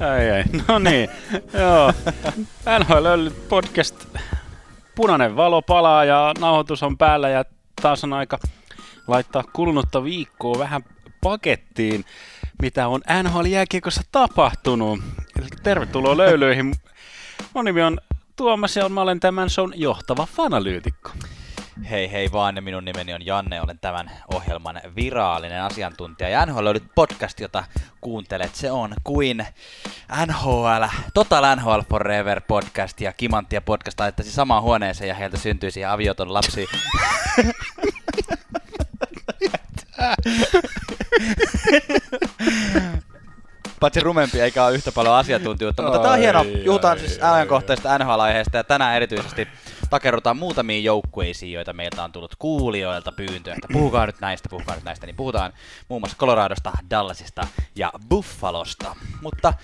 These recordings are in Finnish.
Ei. No niin. Joo. NHL Löyly Podcast. Punainen valo palaa ja nauhoitus on päällä ja taas on aika laittaa kulunutta viikkoa vähän pakettiin, mitä on NHL-jääkiekossa tapahtunut. Eli tervetuloa löylyihin. Mun nimi on Tuomas ja mä olen tämän shown johtava fanalyytikko. Hei hei vaan, minun nimeni on Janne, olen tämän ohjelman virallinen asiantuntija. Ja NHL Löylyt podcast, jota kuuntelet, se on kuin NHL, Total NHL Forever podcast ja Kimanttia podcast laittaisi samaan huoneeseen ja heiltä syntyisi avioton lapsi. Paitsi rumempi eikä ole yhtä paljon asiantuntijuutta, mutta tämä on hienoa. Juhutaan siis ajankohtaisesta NHL-aiheesta ja tänään erityisesti takerrutaan muutamiin joukkueisiin, joita meiltä on tullut kuulijoilta pyyntöä, että puhukaa nyt näistä, niin puhutaan muun muassa Coloradosta, Dallasista ja Buffalosta. Mutta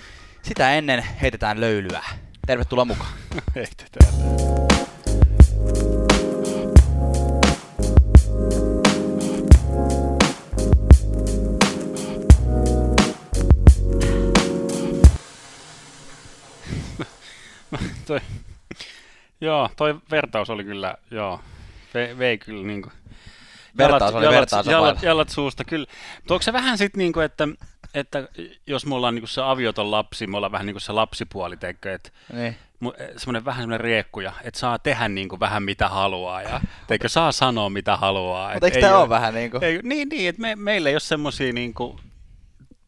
sitä ennen heitetään löylyä. Tervetuloa mukaan. Heitetään. Joo, toi vertaus oli kyllä, joo, vei kyllä niinku. Jalat suusta, kyllä. Mutta onko se vähän sitten niinku, että jos me ollaan niinku se avioton lapsi, me ollaan vähän niinku se lapsipuoli, teikö, että niin. Semmoinen riekkuja, että saa tehdä niinku vähän mitä haluaa ja teikö saa sanoa mitä haluaa. Mutta eikö tämä ole vähän niinku? Niin, että meillä ei ole semmosia niinku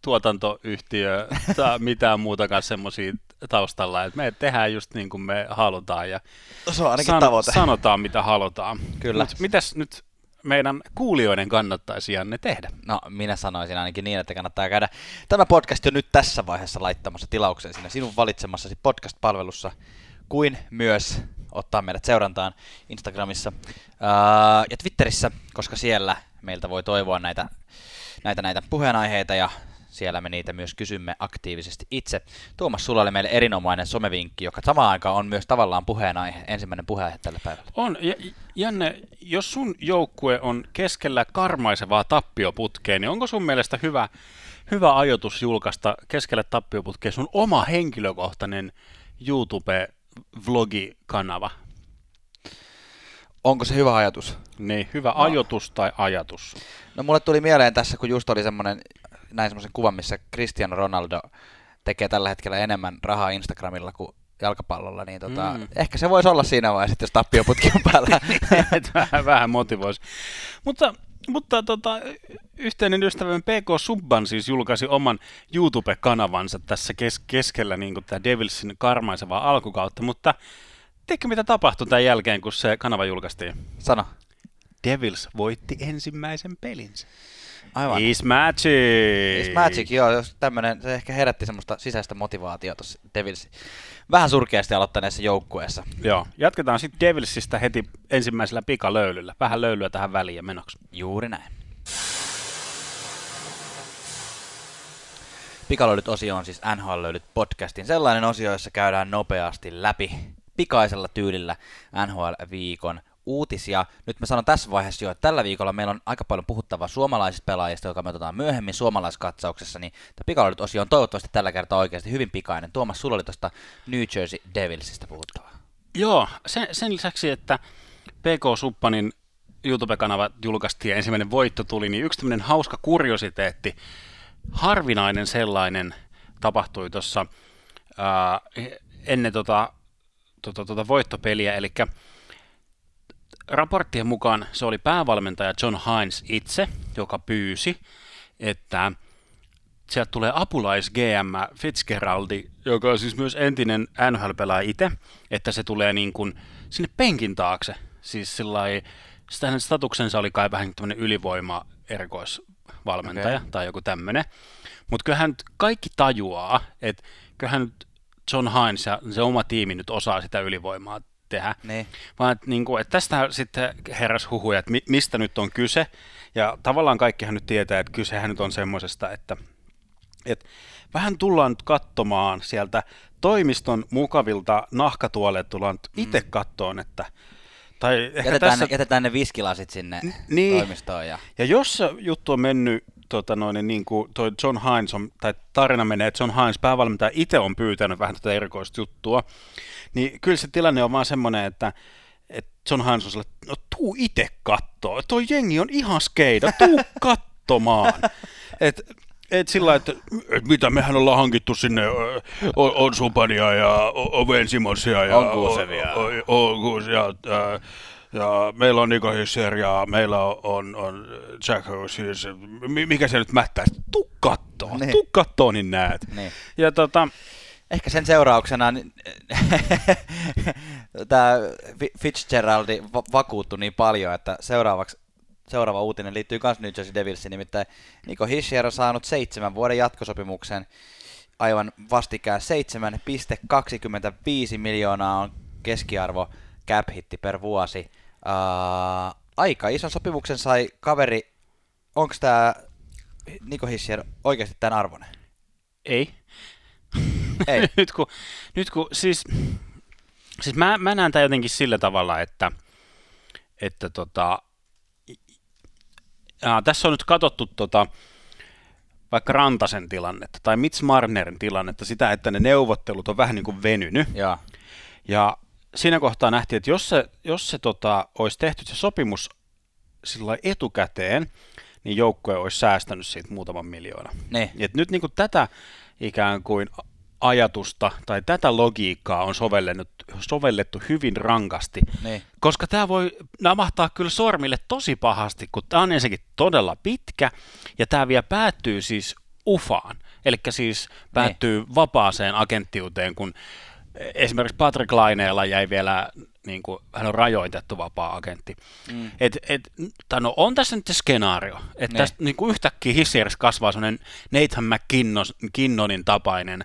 tuotantoyhtiö tai mitään muutakaan semmosia taustalla, että me tehdään just niin kuin me halutaan ja se on ainakin tavoite. Sanotaan mitä halutaan. Kyllä. Mitäs nyt meidän kuulijoiden kannattaisi, Janne, tehdä? No, minä sanoisin ainakin niin, että kannattaa käydä tämä podcast jo nyt tässä vaiheessa laittamassa tilaukseen sinne sinun valitsemassasi podcast-palvelussa, kuin myös ottaa meidät seurantaan Instagramissa ja Twitterissä, koska siellä meiltä voi toivoa näitä puheenaiheita ja siellä me niitä myös kysymme aktiivisesti itse. Tuomas, sulla oli meille erinomainen somevinkki, joka samaan aikaan on myös tavallaan puheenaihe, ensimmäinen puheenaihe tällä päivällä. On. Janne, jos sun joukkue on keskellä karmaisevaa tappioputkea, niin onko sun mielestä hyvä ajoitus julkaista keskelle tappioputkea sun oma henkilökohtainen YouTube-vlogikanava? Onko se hyvä ajatus? Niin, hyvä ajoitus tai ajatus. No, mulle tuli mieleen tässä, kun just oli semmoisen kuvan, missä Cristiano Ronaldo tekee tällä hetkellä enemmän rahaa Instagramilla kuin jalkapallolla, niin ehkä se voisi olla siinä vaiheessa, jos tappioputki on päällä. Vähän motivoisi. Mutta yhteinen ystävämme PK Subban siis julkaisi oman YouTube-kanavansa tässä keskellä niin kuin tämä Devilsin karmaisevaa alkukautta, mutta tiedätkö mitä tapahtui tämän jälkeen, kun se kanava julkaistiin? Sano. Devils voitti ensimmäisen pelinsä. Aivan. It's magic, joo, jos tämmönen, se ehkä herätti semmoista sisäistä motivaatiota tuossa Devilsin vähän surkeasti aloittaneessa joukkueessa. Joo, jatketaan sitten Devilsistä heti ensimmäisellä pikalöylyllä. Vähän löylyä tähän väliin ja menoksi. Juuri näin. Pikalöylyt-osio on siis NHL-löylyt-podcastin sellainen osio, jossa käydään nopeasti läpi pikaisella tyylillä NHL-viikon uutisia. Nyt mä sanon tässä vaiheessa jo, että tällä viikolla meillä on aika paljon puhuttavaa suomalaisista pelaajista, joka me otetaan myöhemmin suomalaiskatsauksessa, niin tämä pikailutosio on toivottavasti tällä kertaa oikeasti hyvin pikainen. Tuomas, sulla oli tuosta New Jersey Devilsistä puhuttavaa. Joo, sen lisäksi, että PK Subbanin YouTube-kanava julkaistiin ja ensimmäinen voitto tuli, niin yksi tämmöinen hauska kuriositeetti, harvinainen sellainen, tapahtui tuossa ennen voittopeliä, eli raporttien mukaan se oli päävalmentaja John Hynes itse, joka pyysi, että sieltä tulee apulais-GM Fitzgeraldi, joka on siis myös entinen NHL-pelaaja itse, että se tulee niin kuin sinne penkin taakse. Siis sillai, hänen statuksensa oli kai vähän tämmöinen ylivoima-erikoisvalmentaja tai joku tämmöinen. Mutta kyllähän nyt kaikki tajuaa, että kyllähän nyt John Hynes ja se oma tiimi nyt osaa sitä ylivoimaa tehdä. Niin. Vaan että tästä sitten heräsi huhuja, että mistä nyt on kyse. Ja tavallaan kaikkihan nyt tietää, että kysehän nyt on semmoisesta, että vähän tullaan nyt katsomaan sieltä toimiston mukavilta nahkatuoleilta, tullaan itse katsomaan, että tai jätetään ne viskilasit sinne toimistoon. Ja jos juttu on mennyt niin kuin toi John Hynes on, tai tarina menee, että John Hynes päävalmentaja itse on pyytänyt vähän tätä erikoista juttua, niin kyllä se tilanne on vaan semmoinen, että John Hynes on sellainen, no tuu itse kattoo, toi jengi on ihan skeida, tuu kattomaan. Et sillä että mitä mehän ollaan hankittu sinne, on Subania ja Owen Simonsia ja ja meillä on Nico Hischier ja meillä on Jack Hughes, mikä se nyt mättää, tuu kattoo, niin näet. Niin. Ja ehkä sen seurauksena niin tämä Fitzgeraldi vakuuttui niin paljon, että seuraava uutinen liittyy myös New Jersey Devilsiin, nimittäin Nico Hischier on saanut 7 vuoden jatkosopimuksen aivan vastikään. 7,25 miljoonaa on keskiarvo cap hitti per vuosi. Aika ison sopimuksen sai kaveri. Onko tämä Nico Hischier oikeasti tämän arvoinen? Ei. nyt kun siis mä näen tämän jotenkin sillä tavalla, että tässä on nyt katsottu vaikka Rantasen tilannetta tai Mitch Marnerin tilannetta, sitä, että ne neuvottelut on vähän niin kuin venynyt. Ja siinä kohtaa nähtiin, että jos se olisi tehty se sopimus sillä etukäteen, niin joukkue olisi säästänyt siitä muutaman miljoonaa. Nyt niin kuin tätä ikään kuin ajatusta tai tätä logiikkaa on sovellettu hyvin rankasti, niin. Koska tämä voi namahtaa kyllä sormille tosi pahasti, kun tämä on ensinnäkin todella pitkä ja tämä vielä päättyy siis UFAan, eli siis päättyy niin. Vapaaseen agenttiuteen, kun esimerkiksi Patrick Laineella jäi vielä, niin kuin, hän on rajoitettu vapaa-agentti. No on tässä nyt se skenaario, että tästä niin kuin yhtäkkiä Hissierissa kasvaa sellainen Nathan McKinnonin tapainen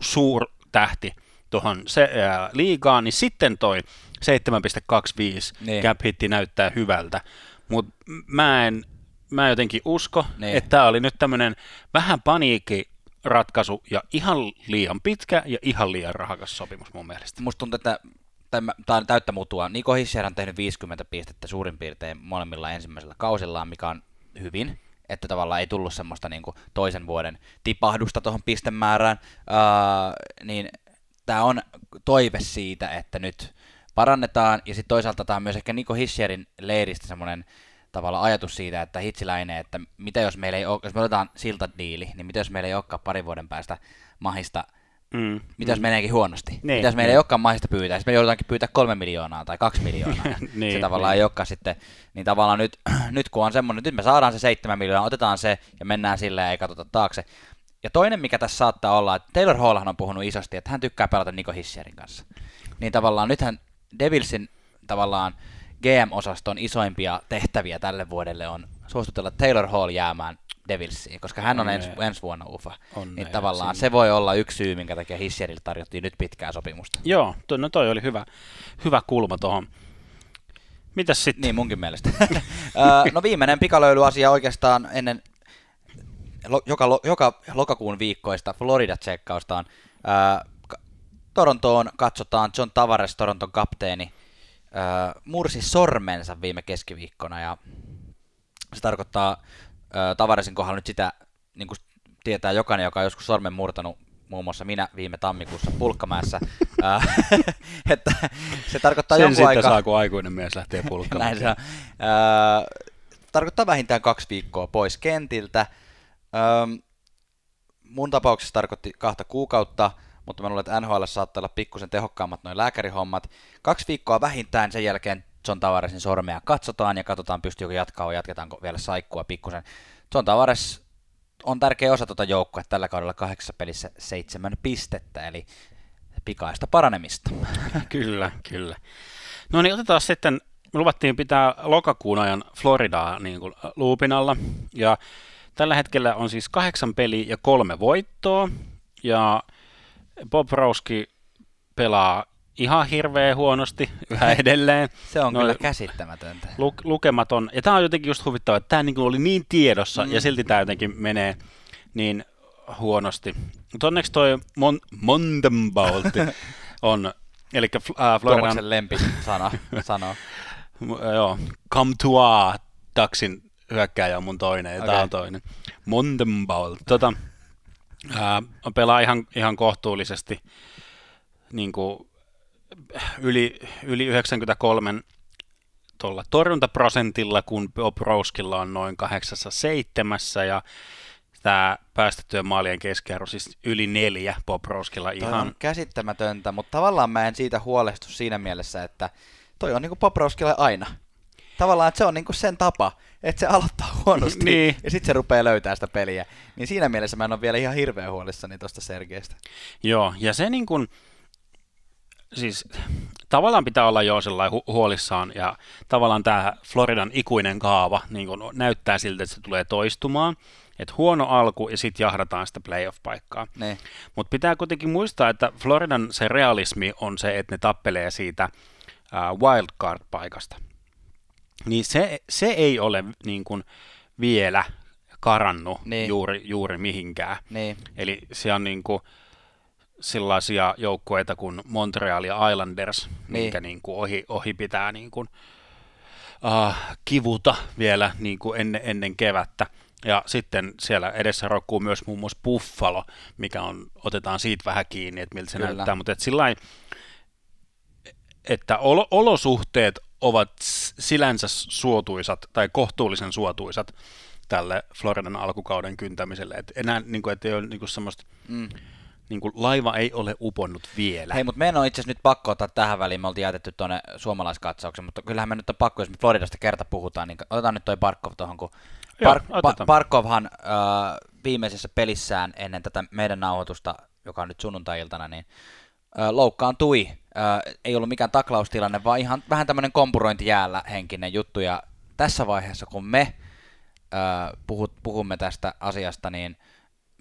suurtähti tuohon liigaan, niin sitten toi 7,25 cap-hitti näyttää hyvältä, mutta mä en jotenkin usko, että tämä oli nyt tämmöinen vähän paniikki, ratkaisu ja ihan liian pitkä ja ihan liian rahakas sopimus mun mielestä. Musta tuntuu, että tämä on täyttä mutua. Nico Hischier on tehnyt 50 pistettä suurin piirtein molemmilla ensimmäisellä kausillaan, mikä on hyvin, että tavallaan ei tullut semmoista niin kuin toisen vuoden tipahdusta tuohon pistemäärään, niin tämä on toive siitä, että nyt parannetaan, ja sitten toisaalta tämä on myös ehkä Nico Hischierin leiristä semmoinen tavallaan ajatus siitä, että hitsiläinen, että mitä jos meillä ei ole, jos me otetaan siltadiili, niin mitä jos meillä ei olekaan parin vuoden päästä mahista, mitä jos meneekin huonosti, mitä jos meillä ei olekaan mahista pyytää, sitten me joudutaankin pyytää 3 miljoonaa tai 2 miljoonaa, niin, se tavallaan ei olekaan sitten, niin tavallaan nyt kun on semmoinen, nyt me saadaan se 7 miljoonaa, otetaan se ja mennään silleen ja ei katsota taakse. Ja toinen, mikä tässä saattaa olla, että Taylor Hall on puhunut isosti, että hän tykkää pelata Nico Hischierin kanssa, niin tavallaan nythän Devilsin tavallaan GM-osaston isoimpia tehtäviä tälle vuodelle on suostutella Taylor Hall jäämään Devilsiin, koska hän on ensi vuonna UFA. Niin tavallaan se voi olla yksi syy, minkä takia Hischierille tarjottiin nyt pitkää sopimusta. Joo, no toi oli hyvä kulma tuohon. Mitäs sitten? Niin, munkin mielestä. No viimeinen pikalöilyasia oikeastaan ennen joka lokakuun viikkoista Florida-tsekkaustaan. Torontoon katsotaan John Tavares, Toronton kapteeni. Mursi sormensa viime keskiviikkona, ja se tarkoittaa Tavaresin kohdalla nyt sitä, niin kuin tietää jokainen, joka on joskus sormen murtanut, muun muassa minä viime tammikuussa Pulkkamäessä, että se tarkoittaa jonkun aikaa. Sen sitten saa, kun aikuinen mies lähtee Pulkkamäessä. Näin se on. Tarkoittaa vähintään 2 viikkoa pois kentiltä. Mun tapauksessa tarkoitti 2 kuukautta. Mutta mä luulen, että NHL saattaa olla pikkusen tehokkaammat noin lääkärihommat. 2 viikkoa vähintään, sen jälkeen John Tavaresin sormea katsotaan ja katsotaan, pystyykö jatkaa, jatketaanko vielä saikkua pikkusen. John Tavares on tärkeä osa tuota joukkoa, tällä kaudella 8 pelissä 7 pistettä, eli pikaista paranemista. Kyllä. No niin, otetaan sitten, me luvattiin pitää lokakuun ajan Floridaa niin kuin luupin alla, ja tällä hetkellä on siis 8 peliä ja 3 voittoa, ja Bobrovsky pelaa ihan hirveän huonosti yhä edelleen. Se on kyllä käsittämätöntä. Lukematon. Ja tämä on jotenkin just huvittava, että tämä niin oli niin tiedossa ja silti tämä jotenkin menee niin huonosti. Mutta onneksi toi Montembeault on, eli Floridan... Tuomaksen lempisana. Joo, come to a Ducksin hyökkääjä on mun toinen ja okay. Tää on toinen. Montembeault. Pelaa ihan kohtuullisesti niin kuin yli 93 tuolla torjuntaprosentilla, kun Bobrovskylla on noin 87 ja tämä päästettyjen maalien keskiarvo, siis yli 4 Bobrovskylla ihan. Toi on käsittämätöntä, mutta tavallaan mä en siitä huolestu siinä mielessä, että toi on niin kuin Bobrovskylla aina. Tavallaan se on niin kuin sen tapa, että se aloittaa huonosti niin. Ja sitten se rupeaa löytämään sitä peliä. Niin siinä mielessä mä en ole vielä ihan hirveän huolissani tuosta Sergeistä. Joo, ja se niin kuin, siis tavallaan pitää olla jo sellainen huolissaan ja tavallaan tämä Floridan ikuinen kaava niin kuin näyttää siltä, että se tulee toistumaan. Että huono alku ja sitten jahdataan sitä playoff-paikkaa. Mutta pitää kuitenkin muistaa, että Floridan se realismi on se, että ne tappelee siitä wildcard-paikasta. Niin se ei ole niin kuin vielä karannut juuri mihinkään. Niin. Eli se on niin kuin sellaisia joukkueita kuin Montreal ja Islanders, mitkä niin kuin ohi pitää niin kuin, kivuta vielä niin kuin ennen kevättä. Ja sitten siellä edessä roikkuu myös muun muassa Buffalo, mikä on, otetaan siitä vähän kiinni, että miltä se kyllä näyttää, mutta sillain, että olosuhteet ovat silänsä suotuisat tai kohtuullisen suotuisat tälle Floridan alkukauden kyntämiselle, että enää niin kuin, ei ole niin kuin semmoista, niin kuin laiva ei ole uponnut vielä. Hei, mutta meidän on itse asiassa nyt pakko ottaa tähän väliin, me oltiin jätetty tuonne suomalaiskatsauksen, mutta kyllähän me nyt on pakko, jos me Floridasta kerta puhutaan, niin otetaan nyt toi Barkov tuohon, kun Barkovhan viimeisessä pelissään ennen tätä meidän nauhoitusta, joka on nyt sunnuntai-iltana, niin loukkaantui. Ei ollut mikään taklaustilanne, vaan ihan vähän tämmöinen kompurointi jäällä henkinen juttu. Ja tässä vaiheessa, kun me puhumme tästä asiasta, niin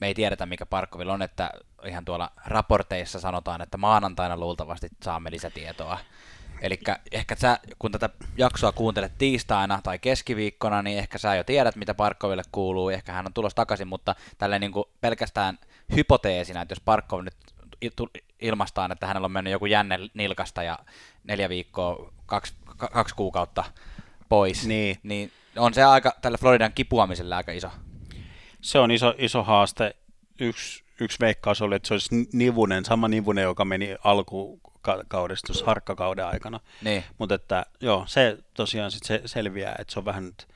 me ei tiedetä, mikä Barkovilla on, että ihan tuolla raporteissa sanotaan, että maanantaina luultavasti saamme lisätietoa. Elikkä ehkä sä, kun tätä jaksoa kuuntelet tiistaina tai keskiviikkona, niin ehkä sä jo tiedät, mitä Barkoville kuuluu, ehkä hän on tulossa takaisin, mutta tälleen niin kuin pelkästään hypoteesina, että jos Barkov nyt ilmaistaan, että hänellä on mennyt joku jänne nilkasta ja 4 viikkoa, 2 kuukautta pois, niin on se aika tällä Floridan kipuamisella aika iso. Se on iso haaste. Yksi veikkaus oli, että se olisi Nivunen, sama Nivunen, joka meni alkukaudesta tuossa harkkakauden aikana. Niin. Mutta että joo, se tosiaan sitten se selviää, että se on vähän nyt,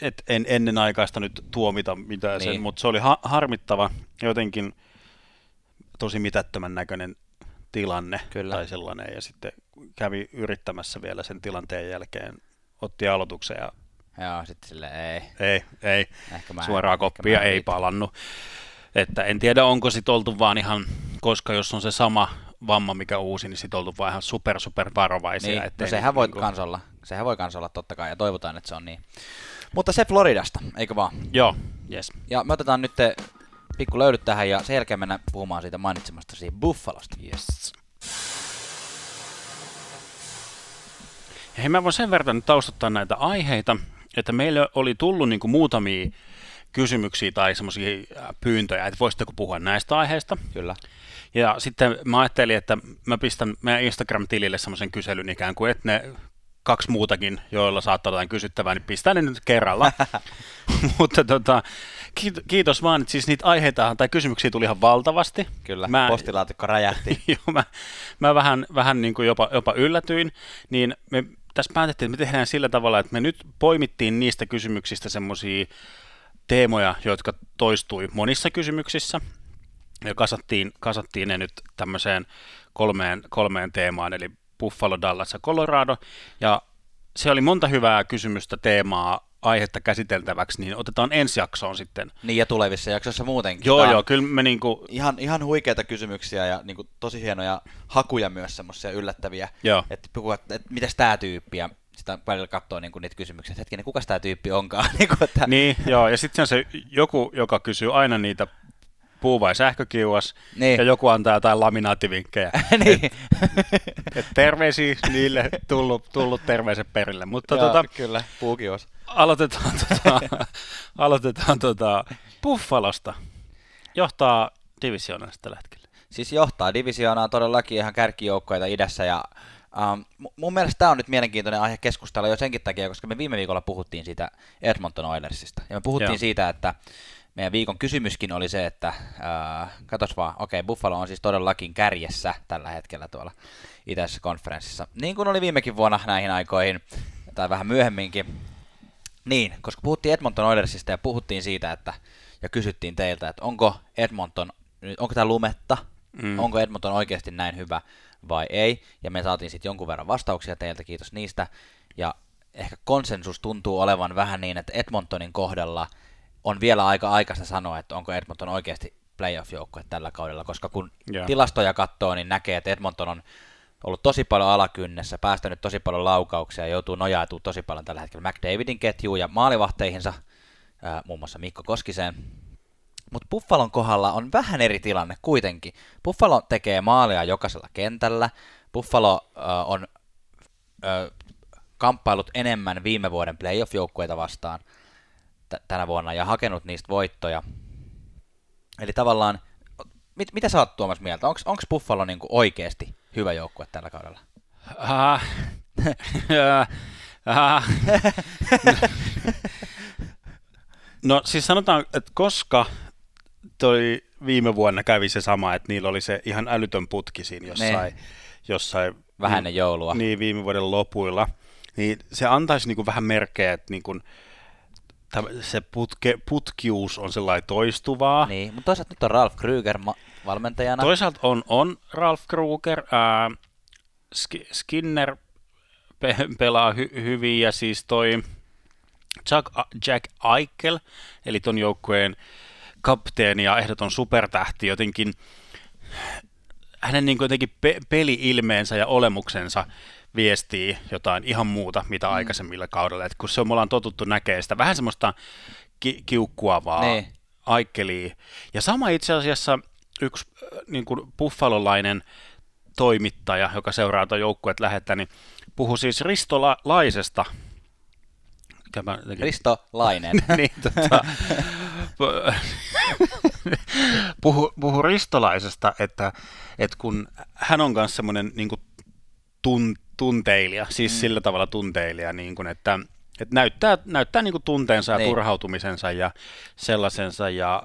että en ennen aikaista nyt tuomita mitään niin sen, mutta se oli harmittava, jotenkin tosi mitättömän näköinen tilanne. Kyllä. Tai sellainen, ja sitten kävi yrittämässä vielä sen tilanteen jälkeen, otti aloituksen ja joo, sitten silleen ei. Suoraa koppia ei palannut. Että en tiedä, onko sit oltu vaan ihan, koska jos on se sama vamma, mikä uusi, niin sit oltu vaan ihan super varovaisia. Niin, no sehän voi kansolla. Sehän voi kansolla totta kai, ja toivotaan, että se on niin. Mutta se Floridasta, eikö vaan? Joo, yes. Ja me otetaan nyt pikku löydyt tähän, ja sen jälkeen mennään puhumaan siitä mainitsemastasi Buffalosta. Yes. Hei, mä voin sen verran nyt taustottaa näitä aiheita, että meille oli tullut niin kuin muutamia kysymyksiä tai semmoisia pyyntöjä, että voisitteko puhua näistä aiheista. Kyllä. Ja sitten mä ajattelin, että mä pistän meidän Instagram-tilille semmoisen kyselyn ikään kuin, että ne 2 muutakin, joilla saattaa jotain kysyttävää, niin pistää ne nyt kerralla. Mutta kiitos vaan, että siis niitä aiheita tai kysymyksiä tuli ihan valtavasti. Kyllä, postilaatikko räjähti. mä vähän niin kuin jopa yllätyin, niin me tässä päätettiin, että me tehdään sillä tavalla, että me nyt poimittiin niistä kysymyksistä semmoisia teemoja, jotka toistui monissa kysymyksissä, ja kasattiin ne nyt tämmöiseen kolmeen teemaan, eli Buffalo, Dallas ja Colorado, ja se oli monta hyvää kysymystä, teemaa, aihetta käsiteltäväksi, niin otetaan ensi jaksoon sitten. Niin, ja tulevissa jaksoissa muutenkin. Joo, kyllä me niinku ihan huikeita kysymyksiä ja niinku tosi hienoja hakuja myös, semmoisia yllättäviä. Että mitäs tää tyyppi, ja sitä välillä katsoo niinku niitä kysymyksiä, että hetkinen, kukas tää tyyppi onkaan? Niin, joo, ja sitten se on se joku, joka kysyy aina niitä puu- vai sähkökiuas, niin, ja joku antaa jotain laminaattivinkkejä. Niin. Et terveisiä niille, tullut terveiset perille. Mutta joo, kyllä, puukiuas. Aloitetaan Buffalosta. Johtaa divisioonaa tällä hetkellä. Siis johtaa divisioonaa todellakin, ihan kärkijoukkoita idässä ja Mun mielestä tämä on nyt mielenkiintoinen aihe keskustella jo senkin takia, koska me viime viikolla puhuttiin siitä Edmonton Oilersista. Ja me puhuttiin siitä, että meidän viikon kysymyskin oli se, että katos vaan, okei, Buffalo on siis todellakin kärjessä tällä hetkellä tuolla itäisessä konferenssissa. Niin kuin oli viimekin vuonna näihin aikoihin, tai vähän myöhemminkin. Niin, koska puhuttiin Edmonton Oilersista ja puhuttiin siitä, että, ja kysyttiin teiltä, että onko tämä lumetta, onko Edmonton oikeasti näin hyvä vai ei, ja me saatiin sitten jonkun verran vastauksia teiltä, kiitos niistä, ja ehkä konsensus tuntuu olevan vähän niin, että Edmontonin kohdalla on vielä aika aikaista sanoa, että onko Edmonton oikeasti playoff-joukkue tällä kaudella, koska kun tilastoja katsoo, niin näkee, että Edmonton on ollut tosi paljon alakynnessä, päästänyt tosi paljon laukauksia, joutuu nojautumaan tosi paljon tällä hetkellä McDavidin ketjuun ja maalivahteihinsa, muun muassa Mikko Koskiseen. Mutta Buffalon kohdalla on vähän eri tilanne kuitenkin. Buffalo tekee maalia jokaisella kentällä. Buffalo on kamppailut enemmän viime vuoden playoff-joukkueita vastaan tänä vuonna ja hakenut niistä voittoja. Eli tavallaan, mitä sä oot Tuomas mieltä? Onko Buffalo niinku oikeasti hyvä joukkue tällä kaudella? No siis sanotaan, että koska toi viime vuonna kävi se sama, että niillä oli se ihan älytön putki siinä jossain vähän ennen joulua. Niin, viime vuoden lopuilla. Niin se antaisi niinku vähän merkkejä, että niinku se putkius on sellainen toistuvaa. Niin, mutta toisaalta nyt on Ralph Krueger valmentajana. Toisaalta on Ralph Krueger. Skinner pelaa hyvin ja siis toi Jack Eichel, eli ton joukkueen kapteeni ja ehdoton supertähti, jotenkin hänen niin jotenkin peli-ilmeensä ja olemuksensa viestii jotain ihan muuta, mitä aikaisemmilla kaudella. Et kun se on, me ollaan totuttu näkemään sitä vähän semmoista kiukkuavaa Aikkelia. Ja sama itse asiassa yksi niin kuin buffalolainen toimittaja, joka seuraa tuon joukkueet lähettä, niin puhui siis Ristolaisesta. Ristolainen. Niin, puhu Ristolaisesta, että kun hän on myös semmoinen niin kuin tunteilija, siis sillä tavalla tunteilija, niin kuin, että näyttää niin kuin tunteensa ja turhautumisensa ja sellaisensa, ja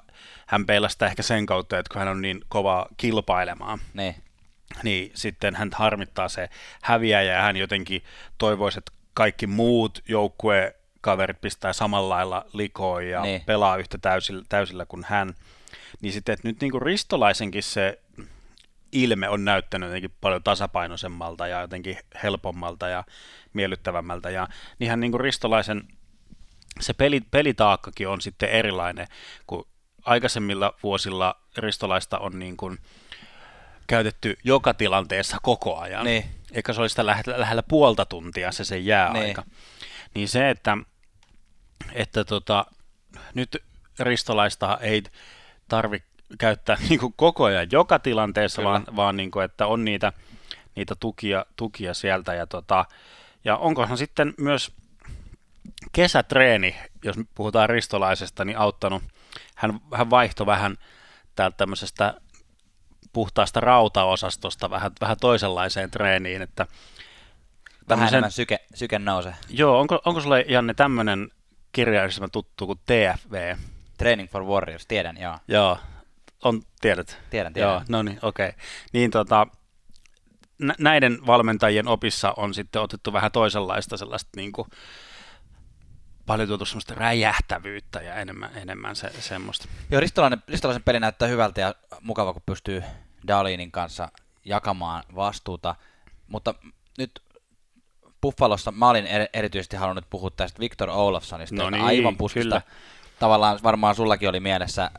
hän peilasta ehkä sen kautta, että kun hän on niin kova kilpailemaan, niin sitten hän harmittaa se häviäjä, ja hän jotenkin toivoisi, että kaikki muut joukkuekaverit pistää samalla lailla likoon ja pelaa yhtä täysillä kuin hän, niin sitten että nyt niin kuin Ristolaisenkin se ilme on näyttänyt jotenkin paljon tasapainoisemmalta ja jotenkin helpommalta ja miellyttävämmältä. Ja niinhän niin kuin Ristolaisen se pelitaakkakin on sitten erilainen, kun aikaisemmilla vuosilla Ristolaista on niin kuin käytetty joka tilanteessa koko ajan. Niin. Eikä se oli sitä lähellä puolta tuntia se jääaika. Niin, se, että nyt Ristolaista ei tarvitse käyttää niin kuin koko ajan joka tilanteessa, vaan niin kuin, että on niitä tukia sieltä. Ja onkohan sitten myös kesätreeni, jos puhutaan Ristolaisesta, niin auttanut. Hän vaihtoi vähän täältä tämmöisestä puhtaasta rautaosastosta vähän toisenlaiseen treeniin, että vähän enemmän syke nousee. Joo, onko sulle, Janne, tämmöinen kirjailija tuttu kuin TFV? Training for Warriors, tiedän, joo. Joo, tiedät? Tiedän. Joo, no niin, okei. Niin näiden valmentajien opissa on sitten otettu vähän toisenlaista sellaista niinku paljon tuotu semmoista räjähtävyyttä ja enemmän semmoista. Joo, Ristolaisen peli näyttää hyvältä ja mukava, kun pystyy Dalinin kanssa jakamaan vastuuta, mutta nyt Buffalossa mä olin erityisesti halunnut puhua tästä Victor Olofssonista, aivan puskista. Tavallaan varmaan sullakin oli mielessä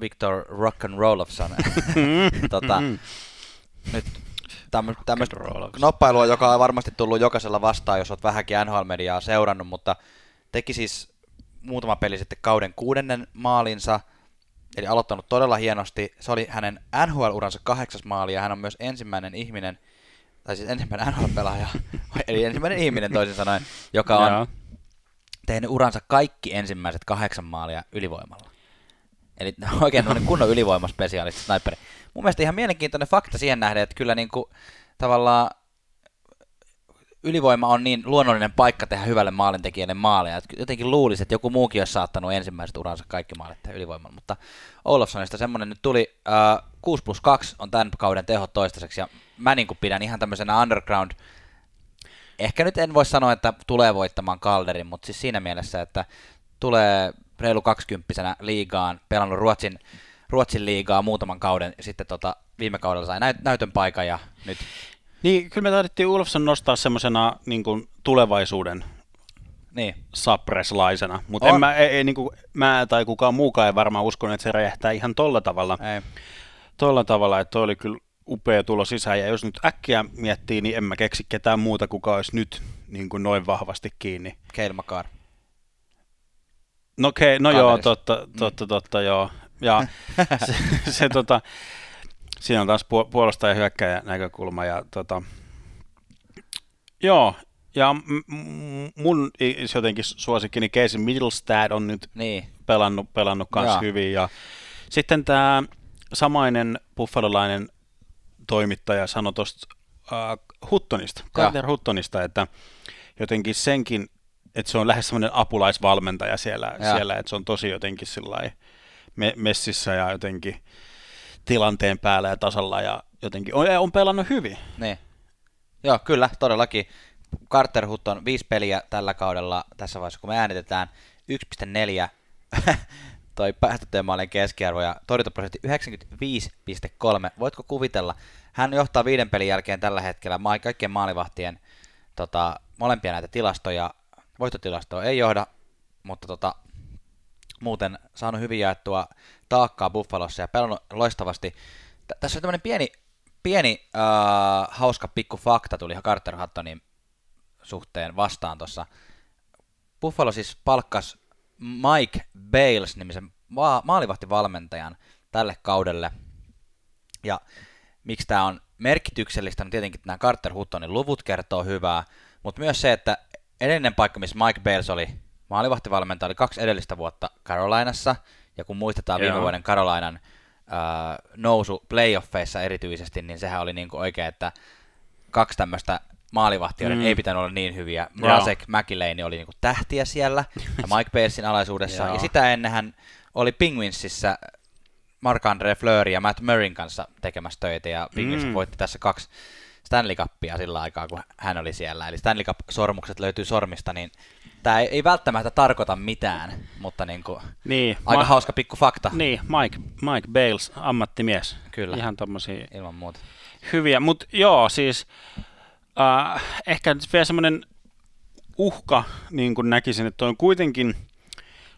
Victor Rock and Rollofson. Nyt tämmöistä noppailua, joka on varmasti tullut jokaisella vastaan, jos olet vähänkin NHL-mediaa seurannut, mutta teki siis muutama peli sitten kauden 6. maalinsa, eli aloittanut todella hienosti. Se oli hänen NHL-uransa 8. maali, ja hän on myös ensimmäinen NHL-pelaaja, eli ensimmäinen ihminen toisin sanoen, joka on tehnyt uransa kaikki ensimmäiset 8 maalia ylivoimalla. Eli oikein tämmöinen kunnon ylivoimaspesiaalisti, sniperi. Mun mielestä ihan mielenkiintoinen fakta siihen nähden, että kyllä niin kuin tavallaan ylivoima on niin luonnollinen paikka tehdä hyvälle maalintekijälle maaleja. Jotenkin luulisi, että joku muukin olisi saattanut ensimmäiset uransa kaikki maalit tehdä ylivoiman, mutta Olofssonista semmoinen nyt tuli. 6+2 on tämän kauden teho toistaiseksi, ja mä niin kuin pidän ihan tämmöisenä underground. Ehkä nyt en voi sanoa, että tulee voittamaan Calderin, mutta siis siinä mielessä, että tulee reilu 20-vuotiaana liigaan, pelannut Ruotsin liigaa muutaman kauden, ja sitten viime kaudella sai näytön paikan, ja nyt... Niin, kyllä me taidettiin Olofsson nostaa semmoisena niin kuin tulevaisuuden sapreslaisena, mutta mä tai kukaan muukaan ei varmaan uskonut, että se räjähtää ihan tolla tavalla. Ei. Tolla tavalla, että toi oli kyllä upea tulo sisään, ja jos nyt äkkiä miettii, niin en mä keksi ketään muuta, kuka olisi nyt niin kuin noin vahvasti kiinni. Keilmakaar. No okei, no Kaveris. Joo, totta, joo. Ja se siinä on taas puolustaja ja hyökkääjä näkökulma, ja joo, ja mun jotenkin suosikkini Casey Middlestad on nyt pelannut kans hyvin, ja sitten tää samainen buffalolainen toimittaja sanoi tuosta Carter Huttonista, että jotenkin senkin, että se on lähes semmoinen apulaisvalmentaja siellä, että se on tosi jotenkin sillai messissä ja jotenkin tilanteen päällä ja tasalla, ja jotenkin on pelannut hyvin. Niin. Joo, kyllä, todellakin. Carter Hutton 5 peliä tällä kaudella, tässä vaiheessa kun me äänitetään, 1,4 toi päästöttöjen maalien keskiarvo ja torjuntaprosentti 95,3. Voitko kuvitella? Hän johtaa 5 pelin jälkeen tällä hetkellä kaikkien maalivahtien molempia näitä tilastoja. Voittotilastoa ei johda, mutta muuten saanut hyvin jaettua taakkaa Buffalossa ja pelannut loistavasti. Tässä on tämmöinen pieni hauska pikku fakta tuli Carter Huttonin suhteen vastaan tuossa. Buffalo siis palkkasi Mike Bales nimisen maalivahtivalmentajan tälle kaudelle. Ja miksi tämä on merkityksellistä, niin tietenkin nämä Carter Huttonin luvut kertoo hyvää, mutta myös se, että edellinen paikka, missä Mike Bales oli maalivahtivalmentaja, oli 2 edellistä vuotta Carolinassa, ja kun muistetaan viime vuoden Carolinan nousu playoffeissa erityisesti, niin sehän oli niin kuin oikein, että 2 tämmöistä maalivahtioiden ei pitänyt olla niin hyviä. Mrazek McIlwain oli niin kuin tähtiä siellä ja Mike Balesin alaisuudessa, ja sitä ennen hän oli Penguinsissä Marc-Andre Fleury ja Matt Murrayn kanssa tekemässä töitä, ja Penguins voitti tässä 2 Stanley Cupia sillä aikaa, kun hän oli siellä, eli Stanley Cup-sormukset löytyy sormista, niin tämä ei välttämättä tarkoita mitään, mutta aika hauska pikku fakta. Niin, Mike Bales, ammattimies. Kyllä. Ihan tommosia ilman muuta hyviä, mutta joo, siis ehkä nyt vielä semmoinen uhka, niin kuin näkisin, että on kuitenkin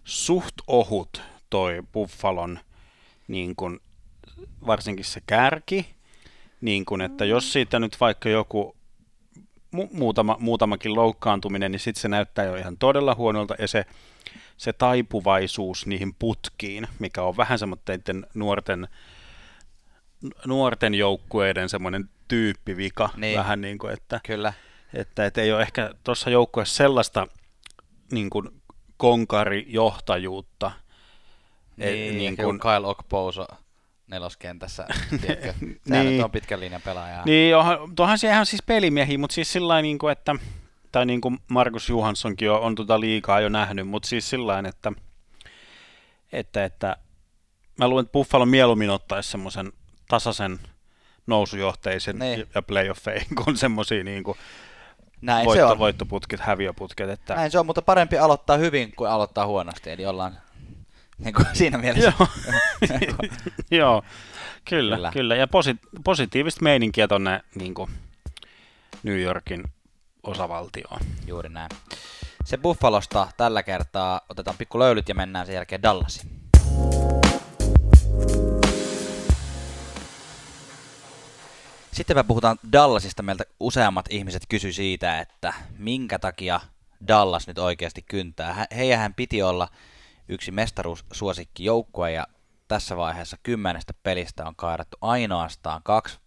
suht ohut toi Buffalon, niin kuin varsinkin se kärki, niin kuin, että jos siitä nyt vaikka joku muutamakin loukkaantuminen, niin sitten se näyttää jo ihan todella huonolta, ja se taipuvaisuus niihin putkiin, mikä on vähän semmoinen nuorten joukkueiden semmoinen tyyppivika, vähän niin kuin, että, kyllä. Että ei ole ehkä tuossa joukkueessa sellaista niin kuin konkarijohtajuutta. Niin kuin Kyle Okposo. Neloskentässä, tiedätkö? Sehän nyt on pitkän linjan pelaaja. Niin, tuohan se ihan siis pelimiehiä, mutta siis sillä tavalla, että, tai niin kuin Markus Johanssonkin on liikaa jo nähnyt, mutta siis sillä tavalla, että mä luulen, että Buffalo mieluummin ottaisi semmoisen tasaisen nousujohteisen ja playoffeihin kuin semmoisia niin kuin voittoputkit, häviöputket. Että... Näin se on, mutta parempi aloittaa hyvin kuin aloittaa huonosti, eli ollaan... Niin siinä mielessä. Joo, kyllä. Ja positiivista meininkiä tuonne niin New Yorkin osavaltioon. Juuri näin. Se Buffalosta tällä kertaa otetaan pikku löylyt ja mennään sen jälkeen Dallasiin. Sitten me puhutaan Dallasista. Meiltä useammat ihmiset kysyi siitä, että minkä takia Dallas nyt oikeasti kyntää. Heidän piti olla... Yksi mestaruussuosikkijoukkue, ja tässä vaiheessa 10 pelistä on kairattu ainoastaan 2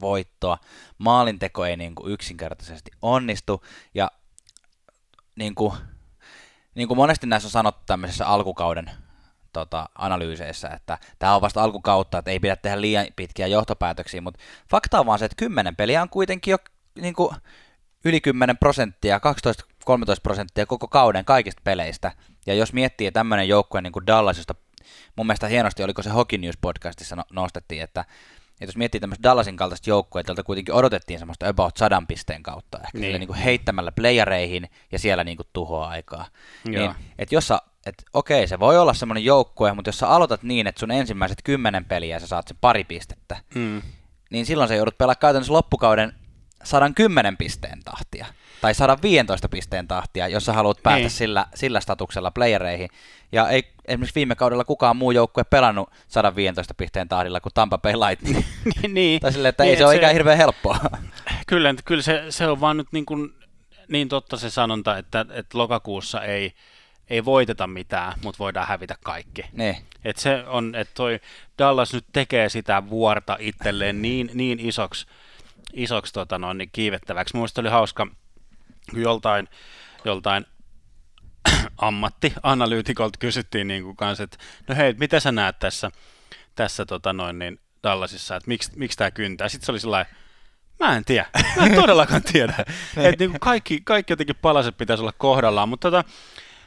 voittoa. Maalinteko ei niin kuin yksinkertaisesti onnistu, ja niin kuin monesti näissä on sanottu tämmöisissä alkukauden analyyseissä, että tämä on vasta alkukautta, että ei pidä tehdä liian pitkiä johtopäätöksiä, mutta fakta on vaan se, että 10 peliä on kuitenkin jo niin kuin yli 10%, 12-13% koko kauden kaikista peleistä. Ja jos miettii tämmöinen joukkue niin kuin Dallas, josta mun mielestä hienosti, oliko se Hockey News podcastissa nostettiin, että jos miettii tämmöistä Dallasin kaltaista joukkoa, tältä kuitenkin odotettiin semmoista about 100 pisteen kautta, ehkä niin. Niin kuin heittämällä playereihin ja siellä niin kuin tuhoa aikaa. Niin, että jos sä, että okei, se voi olla semmoinen joukkue, mutta jos sä aloitat niin, että sun ensimmäiset 10 peliä ja sä saat se 2 pistettä, niin silloin sä joudut pelaamaan käytännössä loppukauden 110 pisteen tahtia tai 115 pisteen tahtia, jos sä haluat päästä sillä statuksella playereihin. Ja ei esimerkiksi viime kaudella kukaan muu joukkue pelannut 115 pisteen tahdilla kuin Tampa Bay Lightning. Niin. Tai silleen, että ei se ole ikään hirveän helppoa. Kyllä se on vaan nyt niin totta se sanonta, että lokakuussa ei voiteta mitään, mutta voidaan hävitä kaikki. Niin. Että se on, että toi Dallas nyt tekee sitä vuorta itselleen niin isoksi niin kiivettäväksi. Minusta oli hauska, kun joltain ammattianalyytikolta kysyttiin niin kuin kanssa, että no hei, mitä sä näet tässä niin Dallasissa, että miksi tämä kyntää? Sitten se oli sellainen, mä en tiedä, mä en todellakaan tiedä. Että niin kuin kaikki jotenkin palaset pitäisi olla kohdallaan, mutta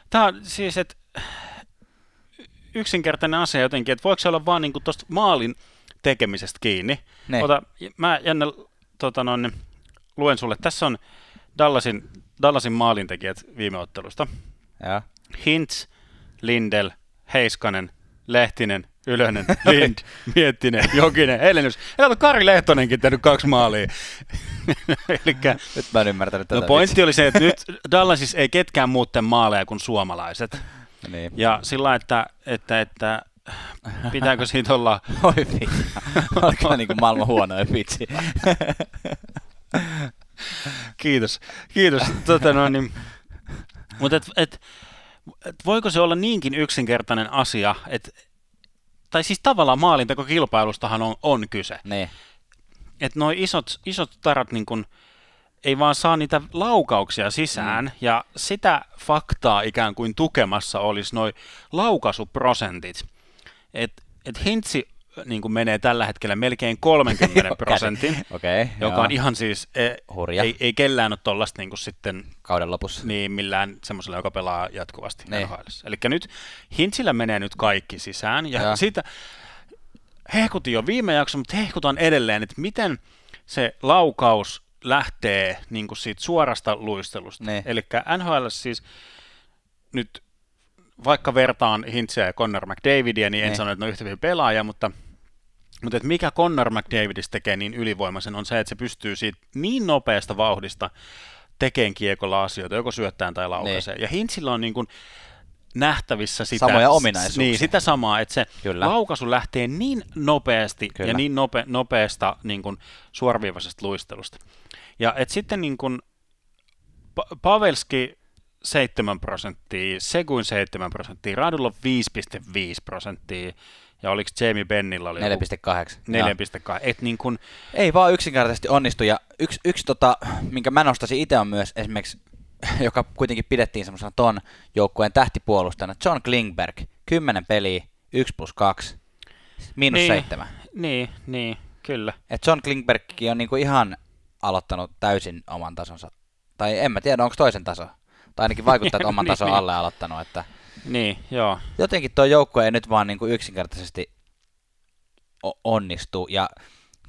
tämä on siis, että yksinkertainen asia jotenkin, että voiko se olla vaan niin kuin tuosta maalin tekemisestä kiinni. Mä Janne luen sulle, tässä on Dallasin maalintekijät viime ottelusta. Ja. Hintz, Lindell, Heiskanen, Lehtinen, Ylönen, Lind, Miettinen, Jokinen, Helenys. Täällä on Kari Lehtonenkin tehnyt 2 maalia. Elikkä, nyt mä en ymmärtänyt tätä. No pointti oli se, että nyt Dallasissa ei ketkään muuten maaleja kuin suomalaiset. Niin. Ja sillä että pitääkö siitä olla... Oi vitsi, alkaa niin kuin maailman huonoja vitsi. Kiitos. Mutta voiko se olla niinkin yksinkertainen asia, tai siis tavallaan maalintekokilpailustahan on kyse. Niin. Että nuo isot tarat niin kun, ei vaan saa niitä laukauksia sisään, ja sitä faktaa ikään kuin tukemassa olisi nuo laukaisuprosentit. Et Hintsi niin kuin menee tällä hetkellä melkein 30%, joka on ihan siis, ei kellään ole tuollaista niin sitten kauden lopussa, niin millään semmoisella, joka pelaa jatkuvasti NHL:ssä. Eli nyt Hintsillä menee nyt kaikki sisään, ja siitä hehkutin jo viime jaksossa, mutta hehkutan edelleen, että miten se laukaus lähtee niin kuin siitä suorasta luistelusta. Eli NHL siis nyt... Vaikka vertaan Hintsiä ja Connor McDavidia, niin en sano, että ne on yhtä hyvin pelaajia, mutta et mikä Connor McDavidis tekee niin ylivoimaisen on se, että se pystyy siitä niin nopeasta vauhdista tekemään kiekolla asioita, joko syöttään tai laukaiseen. Ja Hintsillä on niin kuin nähtävissä sitä, samoja ominaisuuksia. Niin, sitä samaa, että se laukaisu lähtee niin nopeasti ja niin nopeasta niin kuin suoraviivaisesta luistelusta. Ja et sitten niin kuin Pavelski 7%, Seguin 7%, Radulov 5,5%, ja oliko Jamie Bennillä oli 4,8. Et niin kun... Ei vaan yksinkertaisesti onnistu, ja yksi, minkä mä nostasin itse on myös esimerkiksi, joka kuitenkin pidettiin semmoisena ton joukkueen tähtipuolustajana, John Klingberg, 10 peliä, 1+2, -7. Niin, kyllä. Et John Klingbergkin on niinku ihan aloittanut täysin oman tasonsa, tai en mä tiedä, onko toisen taso. Tai ainakin vaikuttaa, että oman tason alle aloittanut. Että niin, joo. Jotenkin tuo joukko ei nyt vaan niin kuin yksinkertaisesti onnistu. Ja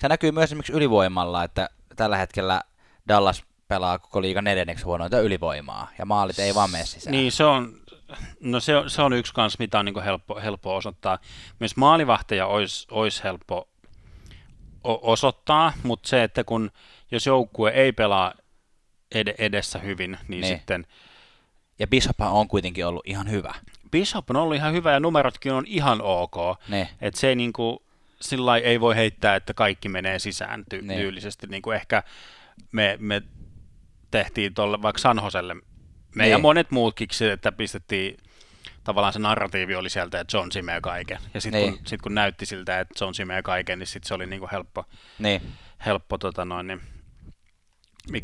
se näkyy myös esimerkiksi ylivoimalla, että tällä hetkellä Dallas pelaa koko liigan 4. huonointa ylivoimaa. Ja maalit ei vaan mene sisään. Niin, se on yksi kans, mitä on niin kuin helppo osoittaa. Myös maalivahteja olisi helppo osoittaa, mutta se, että jos joukkue ei pelaa edessä hyvin, niin sitten... Ja Bishop on kuitenkin ollut ihan hyvä. Bishop on ollut ihan hyvä ja numerotkin on ihan ok. Että se ei niinku, sillä ei voi heittää, että kaikki menee sisään tyylisesti. Niinku ehkä me tehtiin tuolle vaikka San Joselle, ja monet muutkin, että pistettiin, tavallaan se narratiivi oli sieltä, että John simee kaiken. Ja sitten kun näytti siltä, että John simee kaiken, niin sitten se oli niinku helppo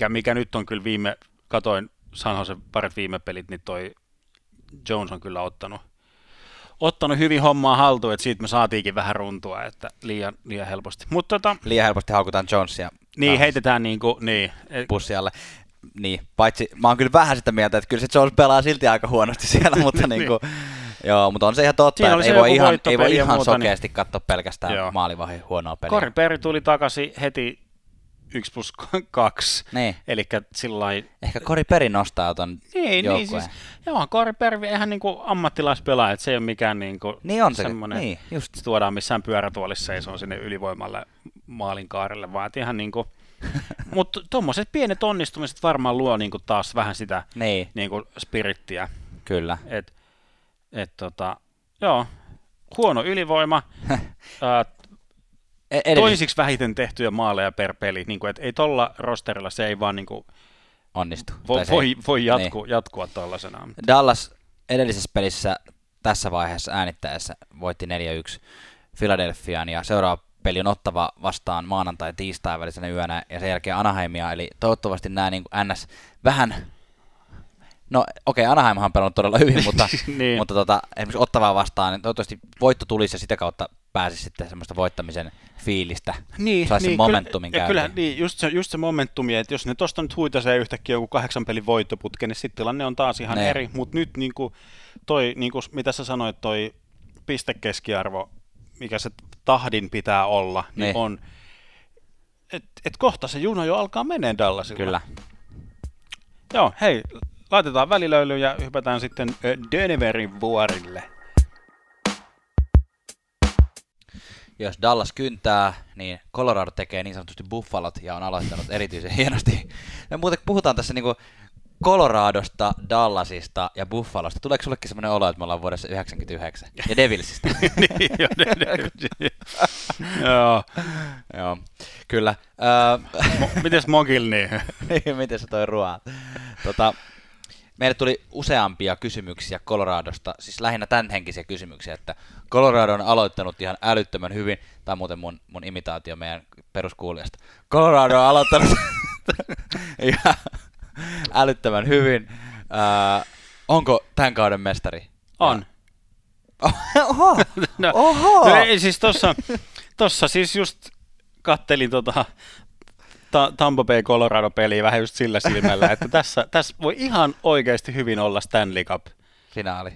Mikä nyt on kyllä katoin San Jose parit viime pelit, niin toi Jones on kyllä ottanut hyvin hommaa haltuun, että siitä me saatiinkin vähän runtua, että liian helposti. Liian helposti haukutaan Jonesia. Heitetään pussi alle. niin, paitsi mä oon kyllä vähän sitä mieltä, että kyllä sit se on pelaa silti aika huonosti siellä, mutta niinku joo, mutta on se ihan totta, että ei voi ihan sokeasti katsoa pelkästään maalivahdin huonoa peliä. Koriperi tuli takaisin heti 1+2, niin. Elikkä sillain... Ehkä Koriperi nostaa ton joukkueen. Niin, siis, joo, Koriperi, eihän niinku ammattilaispelaaja, että se ei ole mikään niinku niin on semmoinen, niin, just tuodaan missään pyörätuolissa ja se on sinne ylivoimalle maalin kaarelle, vaan ihan niinku... Mutta tuommoiset pienet onnistumiset varmaan luo niinku taas vähän sitä niin, niinku spirittiä. Kyllä. Joo, huono ylivoima, toisiksi vähiten tehtyjä maaleja per peli, niin kuin, et ei tuolla rosterilla se ei vaan niin kuin, onnistu. Voi jatkua tuollaisena. Dallas edellisessä pelissä tässä vaiheessa äänittäessä voitti 4-1 Philadelphiaan ja seuraava peli on Ottava vastaan maanantai-tiistain välisenä yönä ja sen jälkeen Anaheimia, eli toivottavasti nämä niin kuin NS vähän... No okei, Anaheimhan on pelannut todella hyvin, mutta, niin, mutta esimerkiksi Ottavaa vastaan, niin toivottavasti voitto tulisi ja sitä kautta pääsisi sitten semmoista voittamisen fiilistä, niin, saisi niin, momentumin käydä. Kyllä, niin, just se momentumi, että jos ne tuosta nyt huitasee yhtäkkiä joku 8 pelin voittoputke, niin sitten tilanne on taas ihan ne eri, mutta nyt niinku toi, niinku, mitä sä sanoit, toi pistekeskiarvo, mikä se tahdin pitää olla, niin on, että et kohta se juna jo alkaa meneen Dallasilla. Kyllä. Joo, hei. Laitetaan välilöyly ja hypätään sitten Denverin vuorille. Jos Dallas kyntää, niin Colorado tekee niin sanotusti buffalot ja on aloittanut erityisen hienosti. Me muuten puhutaan tässä niinku Coloradosta, Dallasista ja Buffalosta. Tuleeko sullekin semmoinen olo, että me ollaan vuodessa 1999? Ja Devilsistä. Niin, jo, Joo, kyllä. Mites Mogilni? Mites toi ruoan? Meille tuli useampia kysymyksiä Coloradosta, siis lähinnä tämänhenkisiä kysymyksiä, että Colorado on aloittanut ihan älyttömän hyvin, tai muuten mun imitaatio meidän peruskuulijasta. Colorado on aloittanut ihan älyttömän hyvin. Onko tämän kauden mestari? On. Oho! No ei, siis tossa siis just kattelin Tampa Bay Colorado-peliä vähän just sillä silmällä, että tässä voi ihan oikeasti hyvin olla Stanley Cup-finaali.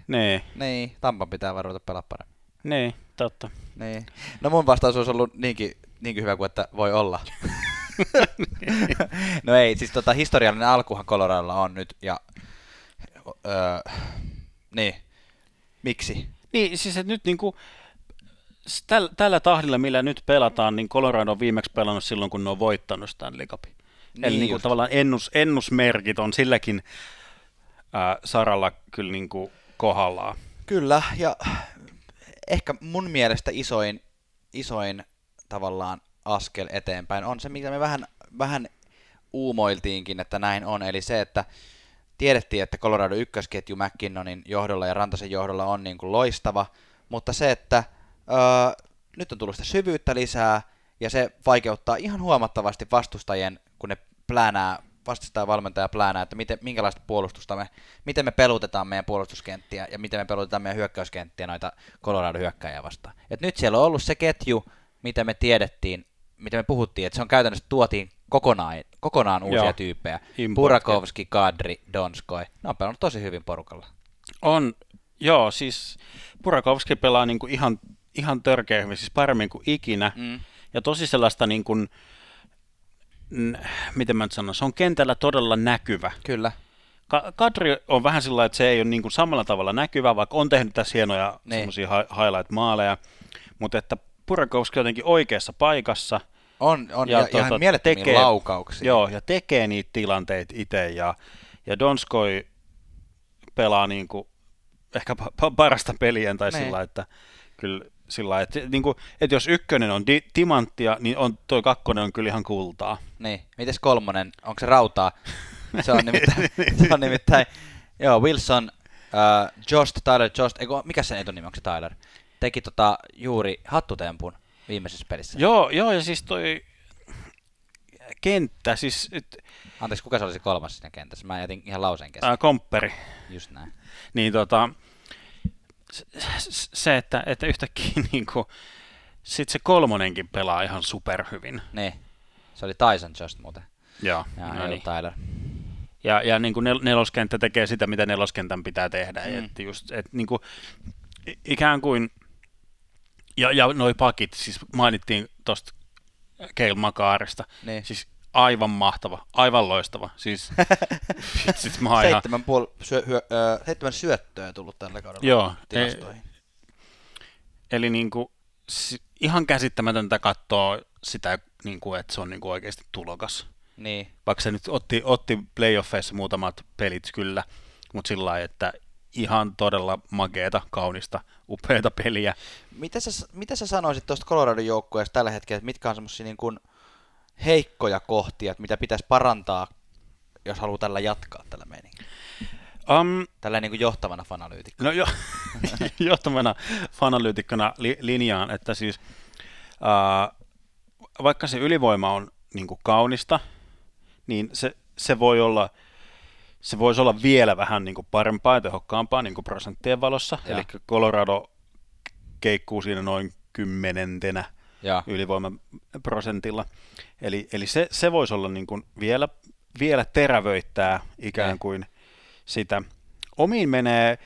Niin, Tampan pitää varmaan pelaa paremmin. Niin, totta. Niin. No mun vastaus olisi ollut niinkin hyvä kuin, että voi olla. No ei, siis historiallinen alkuhan Coloradolla on nyt, ja niin, miksi? Niin, siis että nyt niinku... Tällä tahdilla, millä nyt pelataan, niin Colorado on viimeksi pelannut silloin, kun ne on voittanut Stanley Cupin. Niin, eli niin tavallaan ennusmerkit on silläkin saralla kyllä niin kuin kohdallaan. Kyllä, ja ehkä mun mielestä isoin tavallaan askel eteenpäin on se, mitä me vähän uumoiltiinkin, että näin on. Eli se, että tiedettiin, että Colorado ykkösketju McKinnonin johdolla ja Rantasen johdolla on niin kuin loistava, mutta se, että nyt on tullut sitä syvyyttä lisää, ja se vaikeuttaa ihan huomattavasti vastustajien, kun ne vastustaja valmentaja pläänää, että minkälaista puolustusta miten me pelutetaan meidän puolustuskenttiä, ja miten me pelutetaan meidän hyökkäyskenttiä noita Colorado-hyökkäjiä vastaan. Et nyt siellä on ollut se ketju, mitä me tiedettiin, mitä me puhuttiin, että se on käytännössä tuotiin kokonaan uusia tyyppejä. Burakovsky, Kadri, Donskoi, ne on pelannut tosi hyvin porukalla. On, joo, siis Burakovsky pelaa niinku ihan törkeä hyvin, siis paremmin kuin ikinä. Ja tosi sellaista, niin kuin, miten mä nyt sanon, se on kentällä todella näkyvä. Kyllä. Kadri on vähän sillä, että se ei ole niin kuin samalla tavalla näkyvä, vaikka on tehnyt tässä hienoja semmoisia highlight-maaleja, mutta että Burakovsky jotenkin oikeassa paikassa. On ja ihan mielettömiä laukauksia. Joo, ja tekee niitä tilanteita itse, ja Donskoi pelaa niin kuin ehkä parasta pelien tai sillä, että kyllä sillä, että niinku, et jos ykkönen on timanttia, niin on toi kakkonen on kyllä ihan kultaa. Niin, mites kolmonen, onko se rautaa? Se on nimittäin, joo, Wilson, Tyler Jost, mikä sen etunimi, onko se Tyler? Teki juuri hattutempun viimeisessä pelissä. Joo, ja siis toi kenttä, siis... Anteeksi, kuka se olisi kolmas siinä kentässä? Mä jätin ihan lauseen kesken. Kompperi. Just näin. Niin se, että yhtäkkiä niinku, sit se kolmonenkin pelaa ihan superhyvin. Niin. Se oli Tyson Just muuten. Joo. Ja no niin. Tyler. ja niin kuin neloskenttä tekee sitä, mitä neloskentän pitää tehdä. Mm. Että just, että niin kuin, ikään kuin, ja noi pakit, siis mainittiin tuosta Cale Makarista, niin. Siis aivan mahtava, aivan loistava, siis vitsit mä aina. 7 syöttöä tullut tällä kaudella. Joo, tilastoihin. Eli niin kuin, ihan käsittämätöntä katsoa sitä, niin kuin, että se on niin kuin oikeasti tulokas. Niin. Vaikka se nyt otti playoffeissa muutamat pelit kyllä, mutta sillä lailla, että ihan todella makeata, kaunista, upeata peliä. Mitä sä sanoisit tuosta Coloradon joukkueesta tällä hetkellä, että mitkä on semmoisia niin kuin heikkoja kohtia, mitä pitäisi parantaa, jos haluaa tällä jatkaa tällä meiningillä? Tällä niin kuin johtavana fanalyytikkona. No johtavana fanalyytikkona linjaan, että siis vaikka se ylivoima on niin kuin kaunista, niin se voisi olla vielä vähän niin kuin parempaa ja tehokkaampaa niin kuin prosenttien valossa. Ja. Eli Colorado keikkuu siinä noin 10% ylivoimaprosentilla. Eli se voisi olla niin kuin vielä terävöittää ikään kuin sitä. Omiin menee,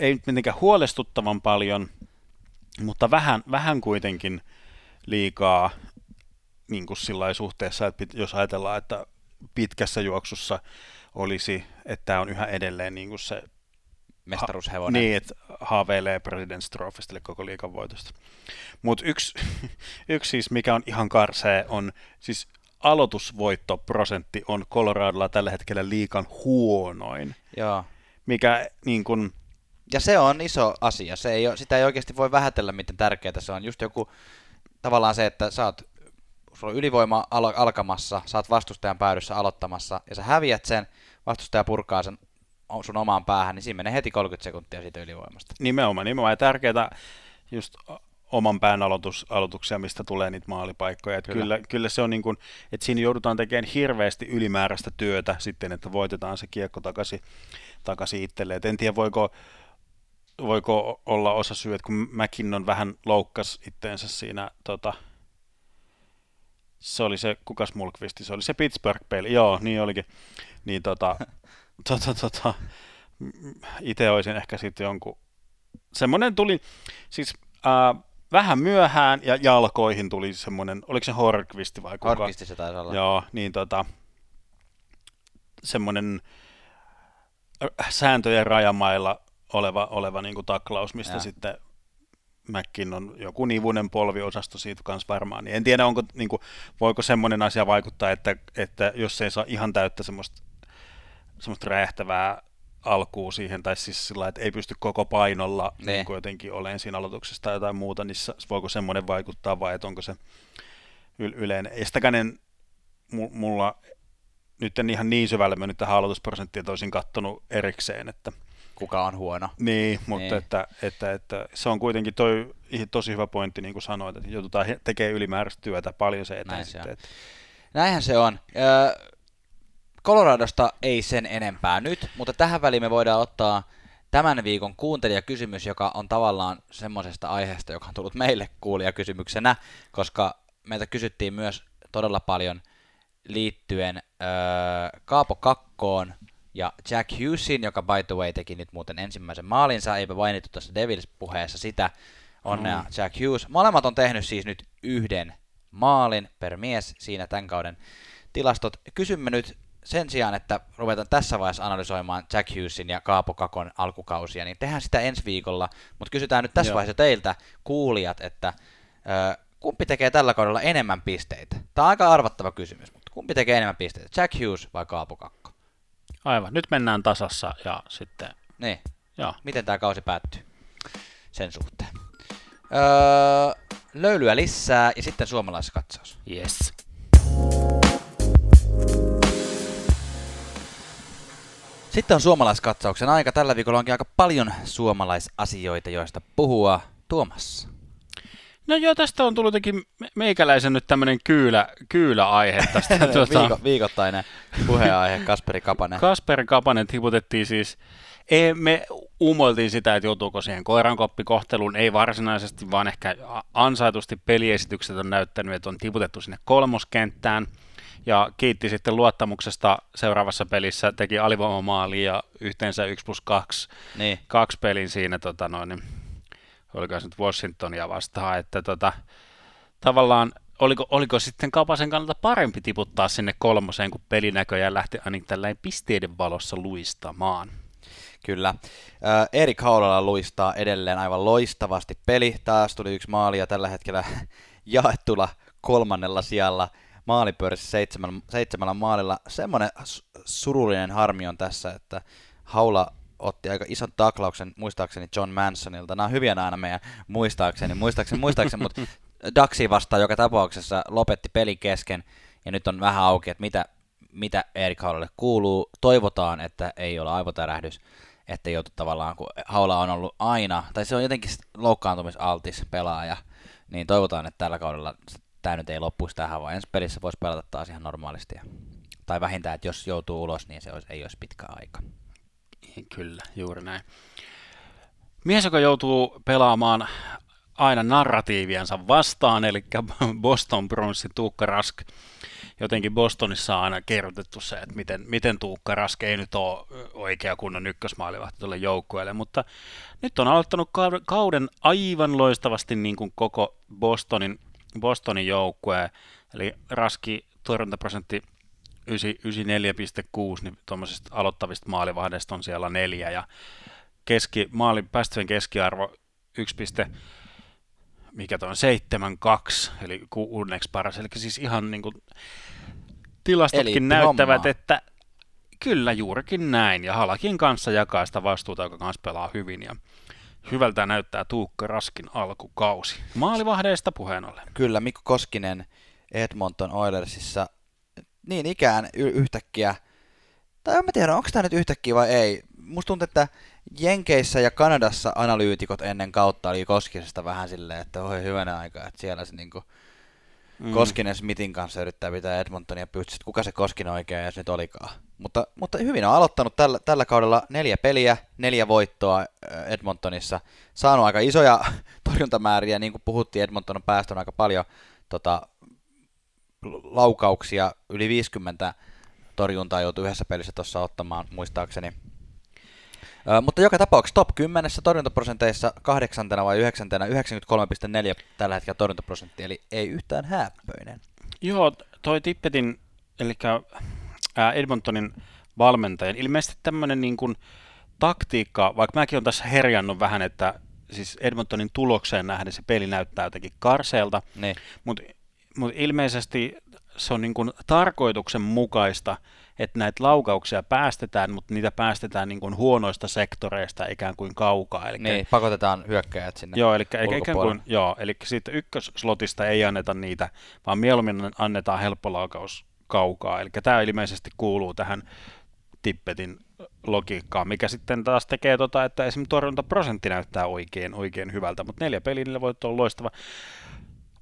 ei nyt mitenkään huolestuttavan paljon, mutta vähän kuitenkin liikaa niin kuin sillä suhteessa, että jos ajatellaan, että pitkässä juoksussa olisi, että tämä on yhä edelleen niin kuin se mestaruushevonen. Niin, että haaveilee President's Trophysta, eli koko liigan voitosta. Mutta yksi siis, mikä on ihan karsee, on siis aloitusvoittoprosentti on Coloradolla tällä hetkellä liigan huonoin. Joo. Mikä niin kun... Ja se on iso asia. Sitä ei oikeasti voi vähätellä, miten tärkeää se on. Just joku tavallaan se, että sulla on ylivoima alkamassa, sä oot vastustajan päädyssä aloittamassa, ja sä häviät sen, vastustaja purkaa sen sun omaan päähän, niin siinä menee heti 30 sekuntia siitä ylivoimasta. Nimenomaan. Ja tärkeää just oman pään aloituksia, mistä tulee niitä maalipaikkoja. Että kyllä se on niin kuin, että siinä joudutaan tekemään hirveästi ylimääräistä työtä sitten, että voitetaan se kiekko takaisin itselleen. En tiedä, voiko olla osa syy, että kun McKinnon vähän loukkasi itteensä siinä, se oli se, kukas Mulkvisti, se oli se Pittsburgh-peli, joo, niin olikin. Niin itse olisin ehkä sitten jonkun, semmoinen tuli, siis vähän myöhään ja jalkoihin tuli semmoinen, oliko se Horkvisti vai kuka? Horkvisti se taisi olla. Joo, niin semmoinen sääntöjen rajamailla oleva niin kuin taklaus, mistä sitten McKinnon joku nivunen polviosasto siitä kanssa varmaan. En tiedä, onko, niin kuin, voiko semmoinen asia vaikuttaa, että jos ei saa ihan täyttä semmoista räjähtävää alkuun siihen, tai siis sillä, että ei pysty koko painolla niin jotenkin olemaan siinä aloituksessa tai jotain muuta, niin voiko semmoinen vaikuttaa vai että onko se yleinen. Ja sitäkään mulla nyt en ihan niin syvälle mennyt tähän aloitusprosenttia, että olisin katsonut erikseen, että kuka on huono. Niin, mutta niin. Että se on kuitenkin toi tosi hyvä pointti, niin kuin sanoit, että joudutaan tekemään ylimääräistä työtä paljon se eteen. Näinhän se on. Coloradosta ei sen enempää nyt, mutta tähän väliin me voidaan ottaa tämän viikon kuuntelijakysymys, joka on tavallaan semmoisesta aiheesta, joka on tullut meille kuulijakysymyksenä, koska meiltä kysyttiin myös todella paljon liittyen Kaapo Kakkoon ja Jack Hughesin, joka by the way teki nyt muuten ensimmäisen maalinsa, eipä mainittu tässä Devils-puheessa sitä, onnea Jack Hughes. Molemmat on tehnyt siis nyt 1 maalin per mies siinä tämän kauden tilastot. Kysymme nyt sen sijaan, että ruvetaan tässä vaiheessa analysoimaan Jack Hughesin ja Kaapo Kakon alkukausia, niin tehdään sitä ensi viikolla, mutta kysytään nyt tässä vaiheessa teiltä kuulijat, että kumpi tekee tällä kaudella enemmän pisteitä? Tämä on aika arvattava kysymys, mutta kumpi tekee enemmän pisteitä? Jack Hughes vai Kaapo Kakko? Aivan, nyt mennään tasassa ja sitten... Niin, miten tämä kausi päättyy sen suhteen? Löylyä lisää ja sitten suomalaiskatsaus. Yes. Sitten on suomalaiskatsauksen aika. Tällä viikolla onkin aika paljon suomalaisasioita, joista puhua. Tuomas. No joo, tästä on tullut jotenkin meikäläisen nyt tämmöinen kyylä-aihe tästä. Viikoittainen puheenaihe, Kasperi Kapanen. Kasperi Kapanen tiputettiin siis, me umoiltiin sitä, että joutuuko siihen koirankoppikohteluun, ei varsinaisesti, vaan ehkä ansaitusti peliesitykset on näyttänyt, että on tiputettu sinne kolmoskenttään, ja kiitti sitten luottamuksesta seuraavassa pelissä, teki alivoimamaalia ja yhteensä 1+2 niin. Kaksi pelin siinä, oliko se nyt Washingtonia vastaan, että tavallaan oliko sitten Kapasen kannalta parempi tiputtaa sinne kolmoseen, kun peli näköjään lähti ainakin tällainen pisteiden valossa luistamaan. Kyllä. Erik Haulala luistaa edelleen aivan loistavasti peli. Taas tuli yksi maali ja tällä hetkellä jaettuna 3. sijalla maalipörssissä 7 maalilla. Semmoinen surullinen harmi on tässä, että Haula otti aika ison taklauksen muistaakseni John Mansonilta. Nämä on hyviä aina meidän muistaakseni, mutta Daxi vastaan joka tapauksessa lopetti peli kesken ja nyt on vähän auki, että mitä Erik Haulalle kuuluu. Toivotaan, että ei ole aivotärähdys, että joutu tavallaan, kun Haula on ollut aina, tai se on jotenkin loukkaantumisaltis pelaaja, niin toivotaan, että tällä kaudella tämä nyt ei loppuisi tähän, vaan ensi pelissä voisi pelata taas ihan normaalisti. Tai vähintään, että jos joutuu ulos, niin ei olisi pitkä aika. Kyllä, juuri näin. Mies, joka joutuu pelaamaan aina narratiiviansa vastaan, eli Boston Bruinsin Tuukka Rask. Jotenkin Bostonissa on aina kerrotettu se, että miten Tuukka Rask ei nyt ole oikea kunnon ykkösmaalivahti tuolle joukkueelle, mutta nyt on aloittanut kauden aivan loistavasti niin kuin koko Bostonin joukkue, eli Raskin torjuntaprosentti 94,6, niin tuommoisista aloittavista maalivahdeista on siellä 4, ja päästöjen keskiarvo 7,2, eli kuudenneksi paras, eli siis ihan niin kuin tilastotkin eliitti näyttävät, hommaa. Että kyllä juurikin näin, ja Halakin kanssa jakaa sitä vastuuta, joka kanssa pelaa hyvin, ja hyvältä näyttää Tuukka Raskin alkukausi. Maalivahdeista puheen ollen. Kyllä, Mikko Koskinen Edmonton Oilersissa niin ikään yhtäkkiä, tai en mä tiedä, onko tämä nyt yhtäkkiä vai ei. Musta tuntuu, että Jenkeissä ja Kanadassa analyytikot ennen kautta oli Koskisesta vähän silleen, että oi hyvänä aika, että siellä se niinku Koskinen Smithin kanssa yrittää pitää Edmontonia pystyssä, että kuka se Koskinen oikein edes nyt olikaan. Mutta hyvin on aloittanut tällä kaudella 4 peliä, 4 voittoa Edmontonissa, saanut aika isoja torjuntamääriä, niin kuin puhuttiin, Edmonton on päästön aika paljon laukauksia, yli 50 torjuntaa joutui yhdessä pelissä tuossa ottamaan muistaakseni. Mutta joka tapauksessa top 10 torjuntaprosenteissa 8. vai 9. 93,4 tällä hetkellä torjuntaprosentti, eli ei yhtään hääppöinen. Joo, toi Tippetin, eli Edmontonin valmentajan, ilmeisesti tämmöinen niin kuin taktiikka, vaikka mäkin olen tässä herjannut vähän, että siis Edmontonin tulokseen nähden se peli näyttää jotenkin karseelta, mutta ilmeisesti se on niin kuin tarkoituksenmukaista, että näitä laukauksia päästetään, mutta niitä päästetään niin kuin huonoista sektoreista ikään kuin kaukaa. Elikkä, niin, pakotetaan hyökkäjät sinne ulkopuolelle. Eli siitä ykkösslotista ei anneta niitä, vaan mieluummin annetaan helppo laukaus kaukaa. Eli tämä ilmeisesti kuuluu tähän Tippetin logiikkaan, mikä sitten taas tekee, että esimerkiksi torjuntaprosentti näyttää oikein hyvältä, mutta 4 pelillä voi olla loistava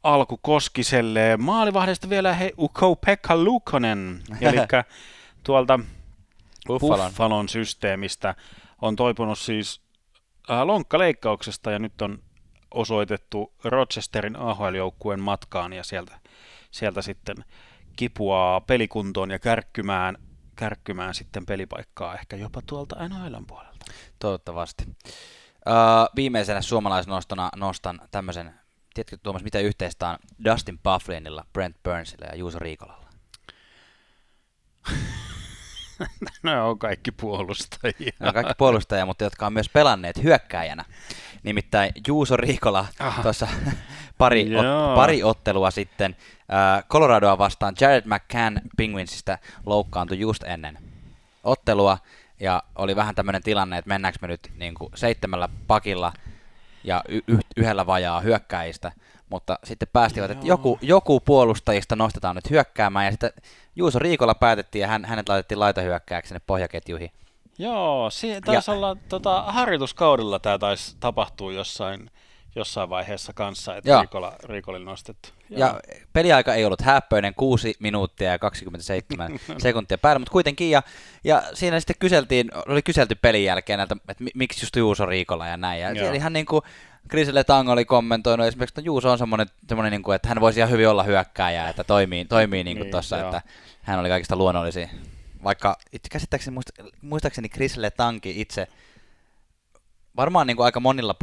alku Koskiselle. Maalivahdesta vielä Ukko-Pekka Luukkonen, eli tuolta Buffalon systeemistä on toipunut siis lonkkaleikkauksesta ja nyt on osoitettu Rochesterin AHL-joukkueen matkaan ja sieltä sitten kipuaa pelikuntoon ja kärkkymään sitten pelipaikkaa ehkä jopa tuolta NHL:n puolelta. Toivottavasti. Viimeisenä suomalaisnostona nostan tämmöisen. Tiedätkö Tuomas, mitä yhteistä on Dustin Bufflinilla, Brent Burnsilla ja Juuso Riikolalla? No on kaikki puolustajia. No kaikki puolustajia, mutta jotka on myös pelanneet hyökkääjänä. Nimittäin Juuso Riikola tuossa pari ottelua sitten Coloradoa vastaan Jared McCann Penguinsista loukkaantui just ennen ottelua. Ja oli vähän tämmöinen tilanne, että mennäänkö me nyt niin kuin 7 pakilla ja yhdellä vajaa hyökkäjistä, mutta sitten päästivät, että joku puolustajista nostetaan nyt hyökkäämään, ja sitten Juuso Riikola päätettiin, ja hänet laitettiin laitahyökkääjäksi sinne pohjaketjuihin. Joo, taisi olla harjoituskaudella tämä taisi tapahtua jossain jossain vaiheessa kanssa, että Riikola oli nostettu. Ja peliaika ei ollut häppöinen, 6 minuuttia ja 27 sekuntia päällä, mutta kuitenkin, ja siinä sitten oli kyselty pelin jälkeen näiltä, että miksi just Juuso Riikola ja näin, ja ihan niin kuin Chris Letang oli kommentoinut, esimerkiksi Juuso on semmoinen, niin kuin, että hän voisi ihan hyvin olla hyökkääjä, että toimii niin kuin tuossa, että hän oli kaikista luonnollisin, vaikka käsittääkseni, muistaakseni Chris Letangi itse, varmaan niin kuin aika monilla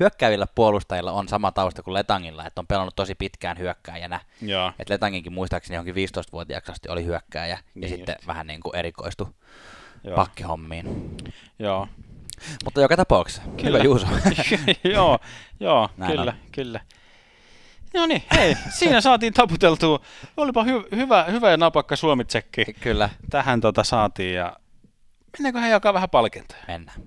hyökkäävillä puolustajilla on sama tausta kuin Letangilla, että on pelannut tosi pitkään hyökkääjänä. Et Letanginkin muistaakseni johonkin 15-vuotiaaksi asti oli hyökkääjä ja sitten vähän niin kuin erikoistui pakkihommiin. Joo. Mutta joka tapauksessa. Kyllä Juuso. Joo, kyllä. No niin, hei, siinä saatiin taputeltua. Olipa hyvä ja napakka suomitsekki. Kyllä. Tähän saatiin ja... Mennäänköhän jakaa vähän palkintoja? Mennään.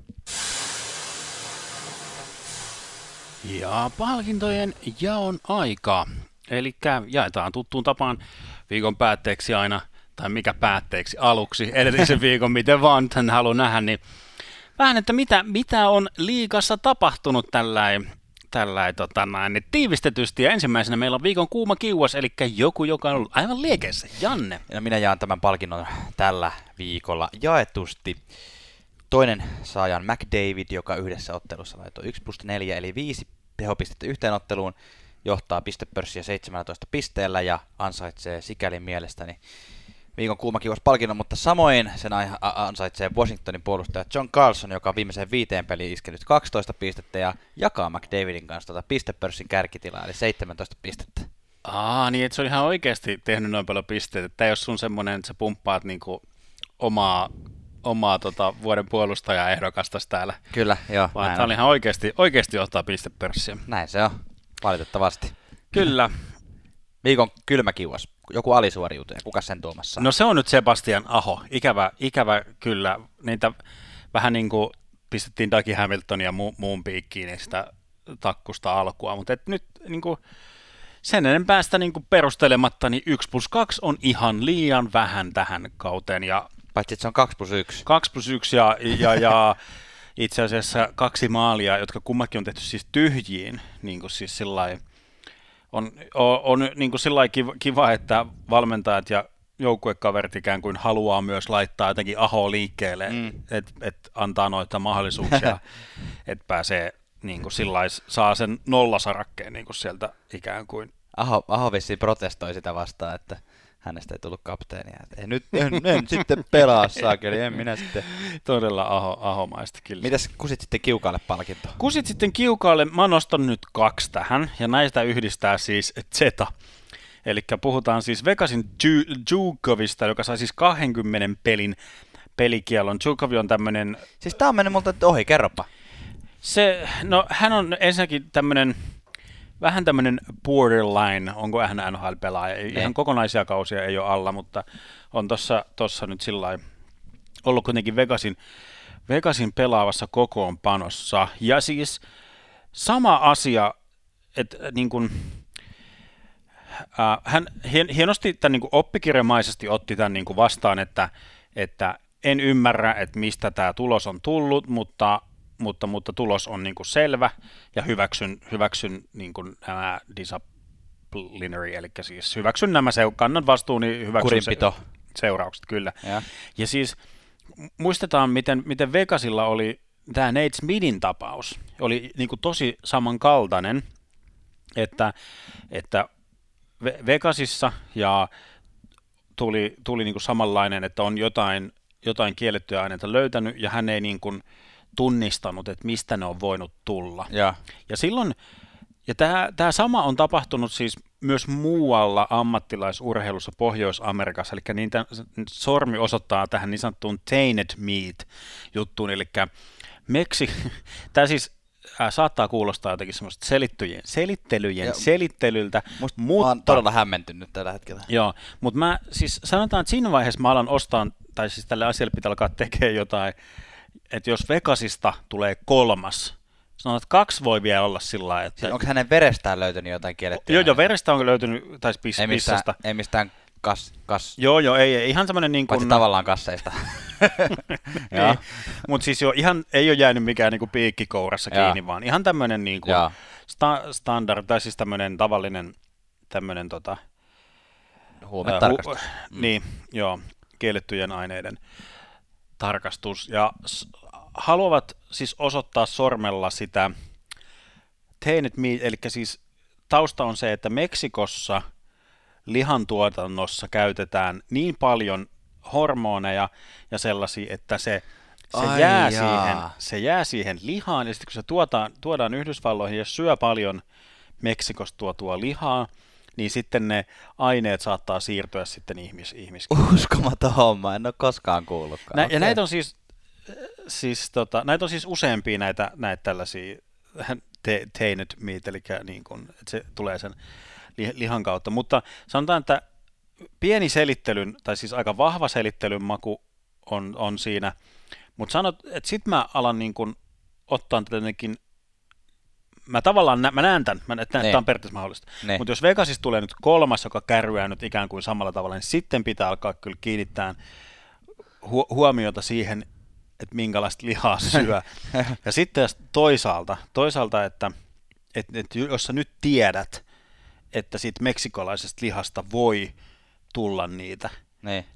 Ja palkintojen jaon aika. Eli jaetaan tuttuun tapaan viikon päätteeksi aina, tai mikä päätteeksi aluksi, edellisen viikon, miten vaan tämän haluan nähdä, niin vähän, että mitä on liigassa tapahtunut tällä tiivistetysti, ja ensimmäisenä meillä on viikon kuuma kiuas, eli joku, joka on ollut aivan liekeissä. Janne. Ja minä jaan tämän palkinnon tällä viikolla jaetusti. Toinen saaja on McDavid, joka yhdessä ottelussa laitoi 1+4, eli 5 tehopistettä yhteen otteluun, johtaa pistepörssiä 17 pisteellä ja ansaitsee sikäli mielestäni viikon kuuma kiuas palkinnon, mutta samoin sen ansaitsee Washingtonin puolustaja John Carlson, joka on viimeiseen 5 peliin iskenyt 12 pistettä ja jakaa McDavidin kanssa pistepörssin kärkitilaa, eli 17 pistettä. Niin et se on ihan oikeasti tehnyt noin paljon pisteitä. Tämä ei ole sun semmoinen, että sä pumppaat niinku omaa vuoden puolustajaehdokasta täällä. Kyllä, joo. Vaan tämä on ihan oikeasti johtaa pistepörssiä. Näin se on, valitettavasti. Kyllä. Viikon kylmä kiuas. Joku alisuoriutuja, kuka sen tuomassa? No se on nyt Sebastian Aho, ikävä kyllä. Niitä vähän niin kuin pistettiin Dougie Hamiltonia muun piikkiin ja sitä takkusta alkua, mutta nyt niin kuin sen enempää sitä niin kuin perustelematta, niin 1+2 on ihan liian vähän tähän kauteen. Ja paitsi että se on 2+1. 2+1 ja itse asiassa 2 maalia, jotka kummatkin on tehty siis tyhjiin, niin kuin siis sillain. On niin kuin sillä kiva, että valmentajat ja joukkuekaverit ikään kuin haluaa myös laittaa jotenkin Ahoa liikkeelle, että antaa noita mahdollisuuksia, että pääsee niin kuin sillä saa sen nollasarakkeen niin kuin sieltä ikään kuin. Aho vissiin protestoi sitä vastaan, että hänestä ei tullut kapteenia. Nyt en sitten pelaa saakeli, en minä sitten. Todella ahomaista kyllä. Mitäs kusit sitten kiukaalle palkinto? Kusit sitten kiukaalle, mä oon nostanut nyt 2 tähän, ja näistä yhdistää siis Zeta. Eli puhutaan siis Vegasin Djukovista, joka sai siis 20 pelikielon. Djukovi on tämmönen... Siis tää on mennyt multa ohi, kerropa. Hän on ensinnäkin tämmönen... Vähän tämmöinen borderline, onko hän NHL-pelaaja, ihan kokonaisia kausia ei ole alla, mutta on tuossa nyt sillä ollut kuitenkin Vegasin pelaavassa kokoonpanossa. Ja siis sama asia, että niin kuin, hän hienosti tämän niin kuin oppikirjamaisesti otti tämän niin kuin vastaan, että en ymmärrä, että mistä tämä tulos on tullut, mutta tulos on niin kuin selvä ja hyväksyn niin kuin nämä disciplinary, eli siis hyväksyn nämä kannan vastuun, niin hyväksyn seuraukset, kyllä. Ja siis muistetaan, miten Vegasilla oli tämä Nate Smithin tapaus, oli niin kuin tosi samankaltainen, että Vegasissa ja tuli niin kuin samanlainen, että on jotain kiellettyä aineita löytänyt, ja hän ei niin kuin tunnistanut, että mistä ne on voinut tulla. Ja silloin, ja tämä sama on tapahtunut siis myös muualla ammattilaisurheilussa Pohjois-Amerikassa, eli niitä sormi osoittaa tähän niin sanottuun tainted meat-juttuun, eli tämä siis saattaa kuulostaa jotenkin semmoista selittelyltä. Mä oon todella hämmentynyt tällä hetkellä. Joo, mutta mä siis sanotaan, että siinä vaiheessa mä alan ostaa, tai siis tälle asialle pitää alkaa tekemään jotain, että jos Vegasista tulee 3, sanotaan, että 2 voi vielä olla sillä lailla, että... Siis onko hänen verestään löytynyt jotain kiellettyä? Joo, verestään on löytynyt, tai pissestä. Ei mistään Joo, ei ihan semmoinen niin kuin... Paitsi tavallaan kasseista. Niin. Mutta siis jo, ihan ei ole jäänyt mikään niin kuin piikki kourassa kiinni, vaan ihan tämmöinen niin kuin standard, tai siis tämmöinen tavallinen tämmöinen huumetarkastus. Niin, joo, kiellettyjen aineiden tarkastus. Ja haluavat siis osoittaa sormella sitä, eli siis tausta on se, että Meksikossa lihantuotannossa käytetään niin paljon hormoneja ja sellaisia, että se jää siihen lihaan, ja sitten kun se tuodaan Yhdysvalloihin ja syö paljon Meksikosta tuotua lihaa, niin sitten ne aineet saattaa siirtyä sitten ihmiskuntaan. Uskomaton homma, en ole koskaan kuullutkaan. Ja näitä on siis useampia näitä tällaisia tainted meat, eli niin kun, että se tulee sen lihan kautta, mutta sanotaan, että pieni selittelyn, tai siis aika vahva selittelyn maku on siinä, mutta sanot, että sit mä alan niin kun ottaa tietenkin, mä tavallaan näen tämän, että tämä on periaatteessa mahdollista, mutta jos Vegasista tulee nyt kolmas, joka kärryää nyt ikään kuin samalla tavalla, niin sitten pitää alkaa kyllä kiinnittää huomiota siihen, että minkälaista lihaa syö, ja sitten toisaalta että jos sä nyt tiedät, että siitä meksikolaisesta lihasta voi tulla niitä.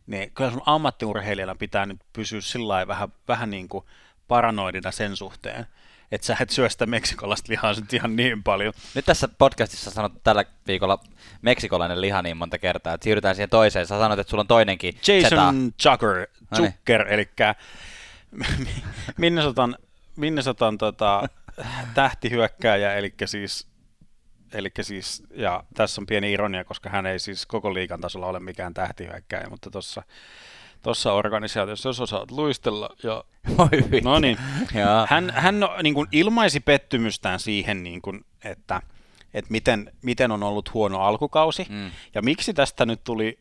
Niin kyllä sun ammattiurheilijana pitää nyt pysyä sillä vähän niin kuin paranoidina sen suhteen, että sä et syö sitä meksikolaista lihaa nyt ihan niin paljon. Nyt tässä podcastissa sanot tällä viikolla meksikolainen liha niin monta kertaa, että siirrytään siihen toiseen. Sä sanot, että sulla on toinenkin Jason Zucker, eli Minnesotan tähtihyökkääjä, Eli siis, ja tässä on pieni ironia, koska hän ei siis koko liigan tasolla ole mikään tähtihyökkääjä, mutta tuossa organisaatiossa, jos osaat luistella, ja no niin, hän niin kuin ilmaisi pettymystään siihen, niin kuin, että miten on ollut huono alkukausi, ja miksi tästä nyt tuli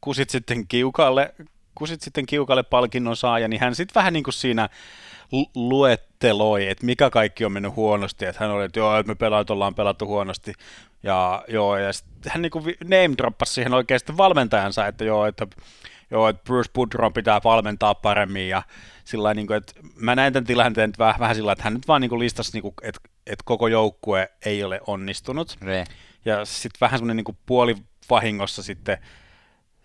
kusit sitten kiukalle palkinnon saaja, niin hän sitten vähän niin kuin siinä luetteloi, että mikä kaikki on mennyt huonosti, että hän oli, että joo, että me ollaan pelattu huonosti, ja sitten hän niin kuin name-droppasi siihen oikeasti valmentajansa, että Bruce Boudreau pitää valmentaa paremmin, ja sillain niin kuin, että mä näen tämän tilanteen vähän sillä, että hän nyt vaan niin kuin listasi, niin kuin, että koko joukkue ei ole onnistunut, ja sitten vähän semmoinen niin kuin puolivahingossa sitten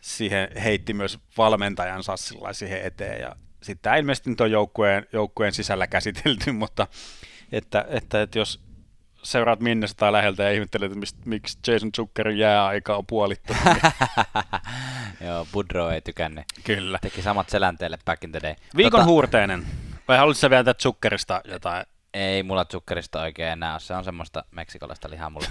siihen heitti myös valmentajansa sillä siihen eteen, ja sitten tämä ilmeisesti nyt on joukkueen sisällä käsitelty, mutta että jos seuraat Minnesota läheltä ja ihmettelet, että miksi Jason Zuckerin jääaika on puolittunut. Joo, Boudreau ei tykännyt. Kyllä. Teki samat selänteelle back in the day. Viikon huurteinen. Vai haluatko sä vielä tätä Zuckerista jotain? Ei mulla Zuckerista oikein enää ole. Se on semmoista meksikolaista lihaa mulla.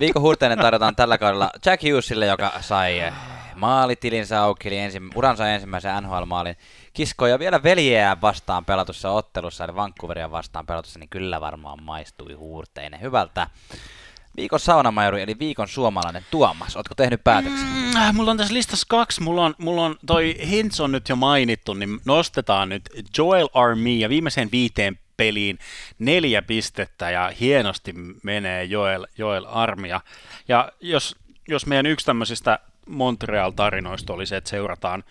Viikon huurteinen tarjotaan tällä kaudella Jack Hughesille, joka sai maalitilinsä auki, eli uransa ensimmäisen NHL-maalin. Kiskoja vielä veljeään vastaan pelatussa ottelussa, eli Vancouveria vastaan pelatussa, niin kyllä varmaan maistui huurteinen hyvältä. Viikon saunamajuri, eli viikon suomalainen Tuomas. Ootko tehnyt päätöksen? Mulla on tässä listassa kaksi. Mulla on toi Hintz on nyt jo mainittu, niin nostetaan nyt Joel Armia viimeiseen 5 peliin 4 pistettä, ja hienosti menee Joel Armia. Ja jos meidän yksi tämmöisistä Montreal-tarinoista oli se, että seurataan,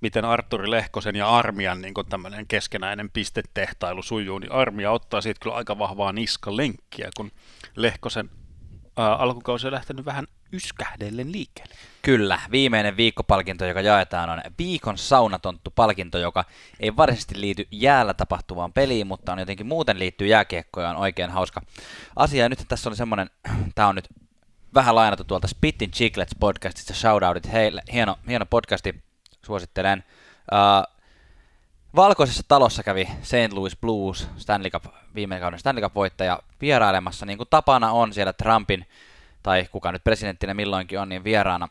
miten Arturi Lehkosen ja Armian niin tämmöinen keskenäinen pistetehtailu sujuu, niin Armia ottaa siitä kyllä aika vahvaa niskalenkkiä, kun Lehkosen alkukausi on lähtenyt vähän yskähdellen liikkeelle. Kyllä, viimeinen viikkopalkinto, joka jaetaan, on viikon saunatonttu-palkinto, joka ei varsinaisesti liity jäällä tapahtuvaan peliin, mutta on jotenkin muuten liittyy jääkiekkoon, ja on oikein hauska asia. Ja nyt tässä oli semmoinen, tämä on nyt vähän lainattu tuolta Spittin Chiclets-podcastista, shoutoutit heille, hieno podcasti. Suosittelen. Valkoisessa talossa kävi St. Louis Blues, viime kauden Stanley Cup-voittaja, vierailemassa, niin kuin tapana on siellä Trumpin, tai kuka nyt presidenttinä milloinkin on, niin vieraana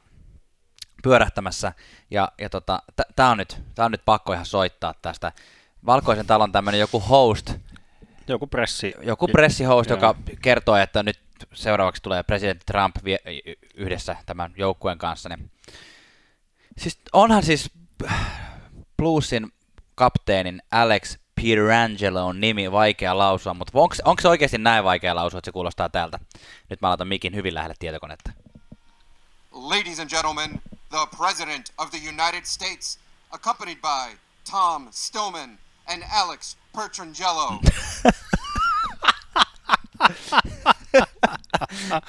pyörähtämässä. Ja tää on nyt pakko ihan soittaa tästä. Valkoisen talon tämmöinen joku host. Joku pressihost, joka kertoo, että nyt seuraavaksi tulee presidentti Trump yhdessä tämän joukkueen kanssa, niin siis onhan siis Bluesin kapteenin Alex Pietrangelon nimi vaikea lausua, mutta onko se oikeasti näin vaikea lausua, että se kuulostaa tältä? Nyt mä laitan mikin hyvin lähelle tietokonetta. Ladies and gentlemen, the President of the United States, accompanied by Tom Stillman and Alex Pietrangelo.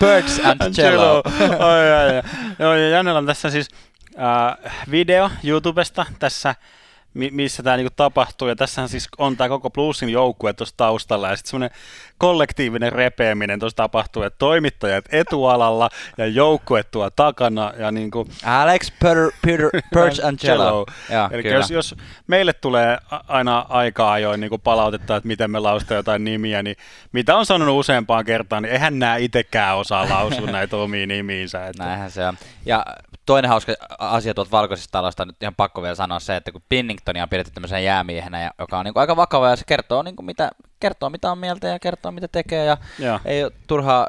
Birds and Jello. Jannella on tässä siis video YouTubesta tässä, missä tämä niinku tapahtuu, ja tässähän siis on tämä koko Bluesin joukkue tuossa taustalla, ja sitten semmoinen kollektiivinen repeäminen tuossa tapahtuu, että toimittajat etualalla ja joukkue tuo takana, ja niinku Alex Pietrangelo. Eli jos meille tulee aina aika ajoin niinku palautetta, että miten me lausta jotain nimiä, niin mitä on sanonut useampaan kertaan, niin eihän nämä itsekään osaa lausua näitä omia nimiinsä. Että. Näinhän se on. Ja toinen hauska asia tuolta Valkoisesta talosta on nyt ihan pakko vielä sanoa se, että kun Pinningtonia on pidetty tämmöisenä jäämiehenä, joka on niin kuin aika vakava ja se kertoo, niin kuin mitä on mieltä ja kertoo mitä tekee ja ei ole turhaa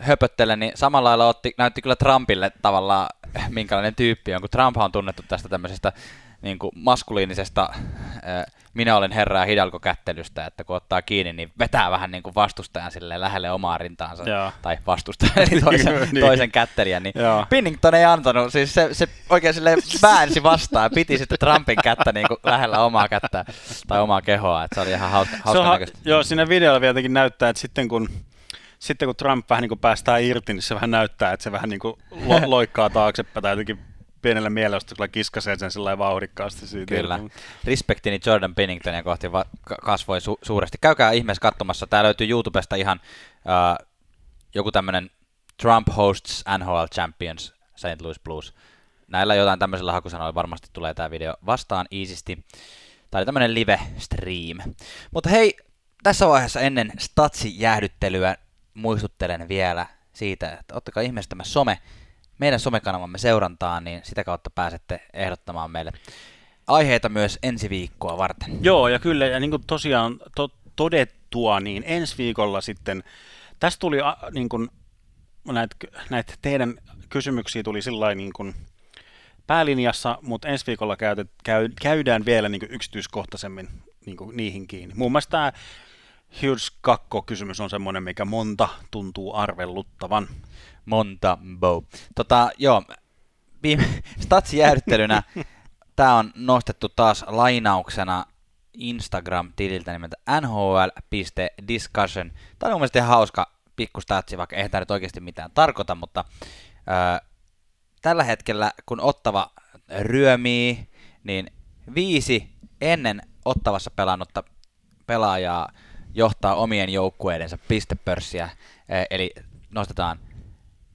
höpöttele, niin samalla lailla näytti kyllä Trumpille tavallaan minkälainen tyyppi on, kun Trump on tunnettu tästä tämmöisestä niin kuin maskuliinisesta minä olen herraa hidalgo-kättelystä, että kun ottaa kiinni, niin vetää vähän niin kuin vastustajan silleen lähelle omaa rintaansa, jaa, tai vastustajan, eli toisen kättelijän, niin Pinnington ei antanut, siis se oikein silleen väänsi vastaan ja piti sitten Trumpin kättä niin kuin lähellä omaa kättä tai omaa kehoa, että se oli ihan hauska näköistä. Joo, siinä videolla vielä jotenkin näyttää, että sitten kun Trump vähän niin kuin päästää irti, niin se vähän näyttää, että se vähän niin kuin loikkaa taaksepäin tai jotenkin pienellä mielenostuksella kiskasee sen sellainen vauhdikkaasti siitä. Kyllä. Respektini Jordan Pinningtonia kohti kasvoi suuresti. Käykää ihmeessä katsomassa. Tää löytyy YouTubesta ihan joku tämmönen Trump hosts NHL Champions St. Louis Blues. Näillä jotain tämmöisellä hakusanoilla varmasti tulee tää video vastaan easisti. Tää oli tämmönen live stream. Mutta hei, tässä vaiheessa ennen statsijäähdyttelyä muistuttelen vielä siitä, että ottakaa ihmeessä tämä some. Meidän somekanavamme seurantaan, niin sitä kautta pääsette ehdottamaan meille aiheita myös ensi viikkoa varten. Joo, ja kyllä, ja niin kuin tosiaan todettua, niin ensi viikolla sitten, tässä tuli niin kuin näitä teidän kysymyksiä tuli sillain niin kuin päälinjassa, mutta ensi viikolla käydään vielä niin kuin yksityiskohtaisemmin niin kuin niihin kiinni. Muun muassa tämä Hughes 2 kysymys on semmoinen, mikä monta tuntuu arvelluttavan. Montembeault. Joo, statsijäähdyttelynä tämä on nostettu taas lainauksena Instagram-tililtä nimeltä nhl.discussion. Tämä on mun mielestä ihan hauska pikkustatsi, vaikka eihän tämä nyt oikeasti mitään tarkoita, mutta tällä hetkellä, kun Ottava ryömii, niin 5 ennen Ottavassa pelannutta pelaajaa johtaa omien joukkueidensa pistepörssiä, eli nostetaan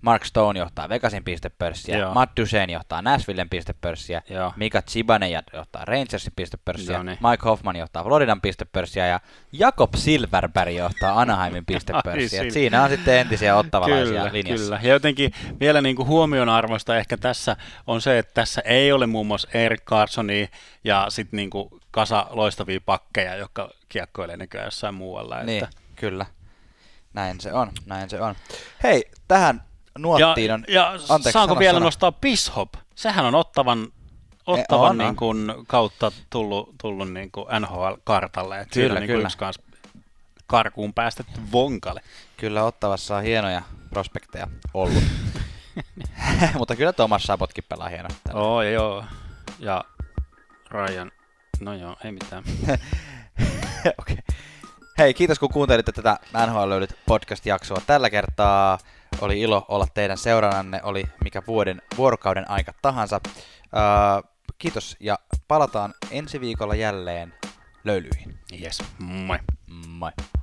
Mark Stone johtaa Vegasin pistepörssiä, joo. Matt Duchene johtaa Nashvillen pistepörssiä, joo. Mika Zibanejad johtaa Rangersin pistepörssiä, joo, niin. Mike Hoffman johtaa Floridan pistepörssiä ja Jakob Silverberg johtaa Anaheimin pistepörssiä. Ai, siinä on sitten entisiä ottavalaisia kyllä, linjassa. Kyllä. Ja jotenkin vielä niin kuin huomionarvoista ehkä tässä on se, että tässä ei ole muun muassa Erik Carlsonia ja sitten niin kuin kasa loistavia pakkeja, jotka kiekkoilee näköjään jossain muualla. Että. Niin, kyllä. Näin se on. Hei, tähän nuottiin on. Anteeksi, saanko vielä nostaa Bishop? Sehän on Ottavan niin kuin kautta tullut niin kuin NHL-kartalle. Että kyllä, siinä kyllä. Yksi kanssa karkuun päästetty vonkalle. Kyllä Ottavassa on hienoja prospekteja ollut. Mutta kyllä Thomas Sabotkin pelaa hienosti. Oo, joo. Ja Ryan. No joo, ei mitään. Okay. Hei, kiitos kun kuuntelitte tätä NHL Löylyt podcast-jaksoa. Tällä kertaa oli ilo olla teidän seurananne, oli mikä vuorokauden aika tahansa. Kiitos ja palataan ensi viikolla jälleen löylyihin. Yes, moi. Moi.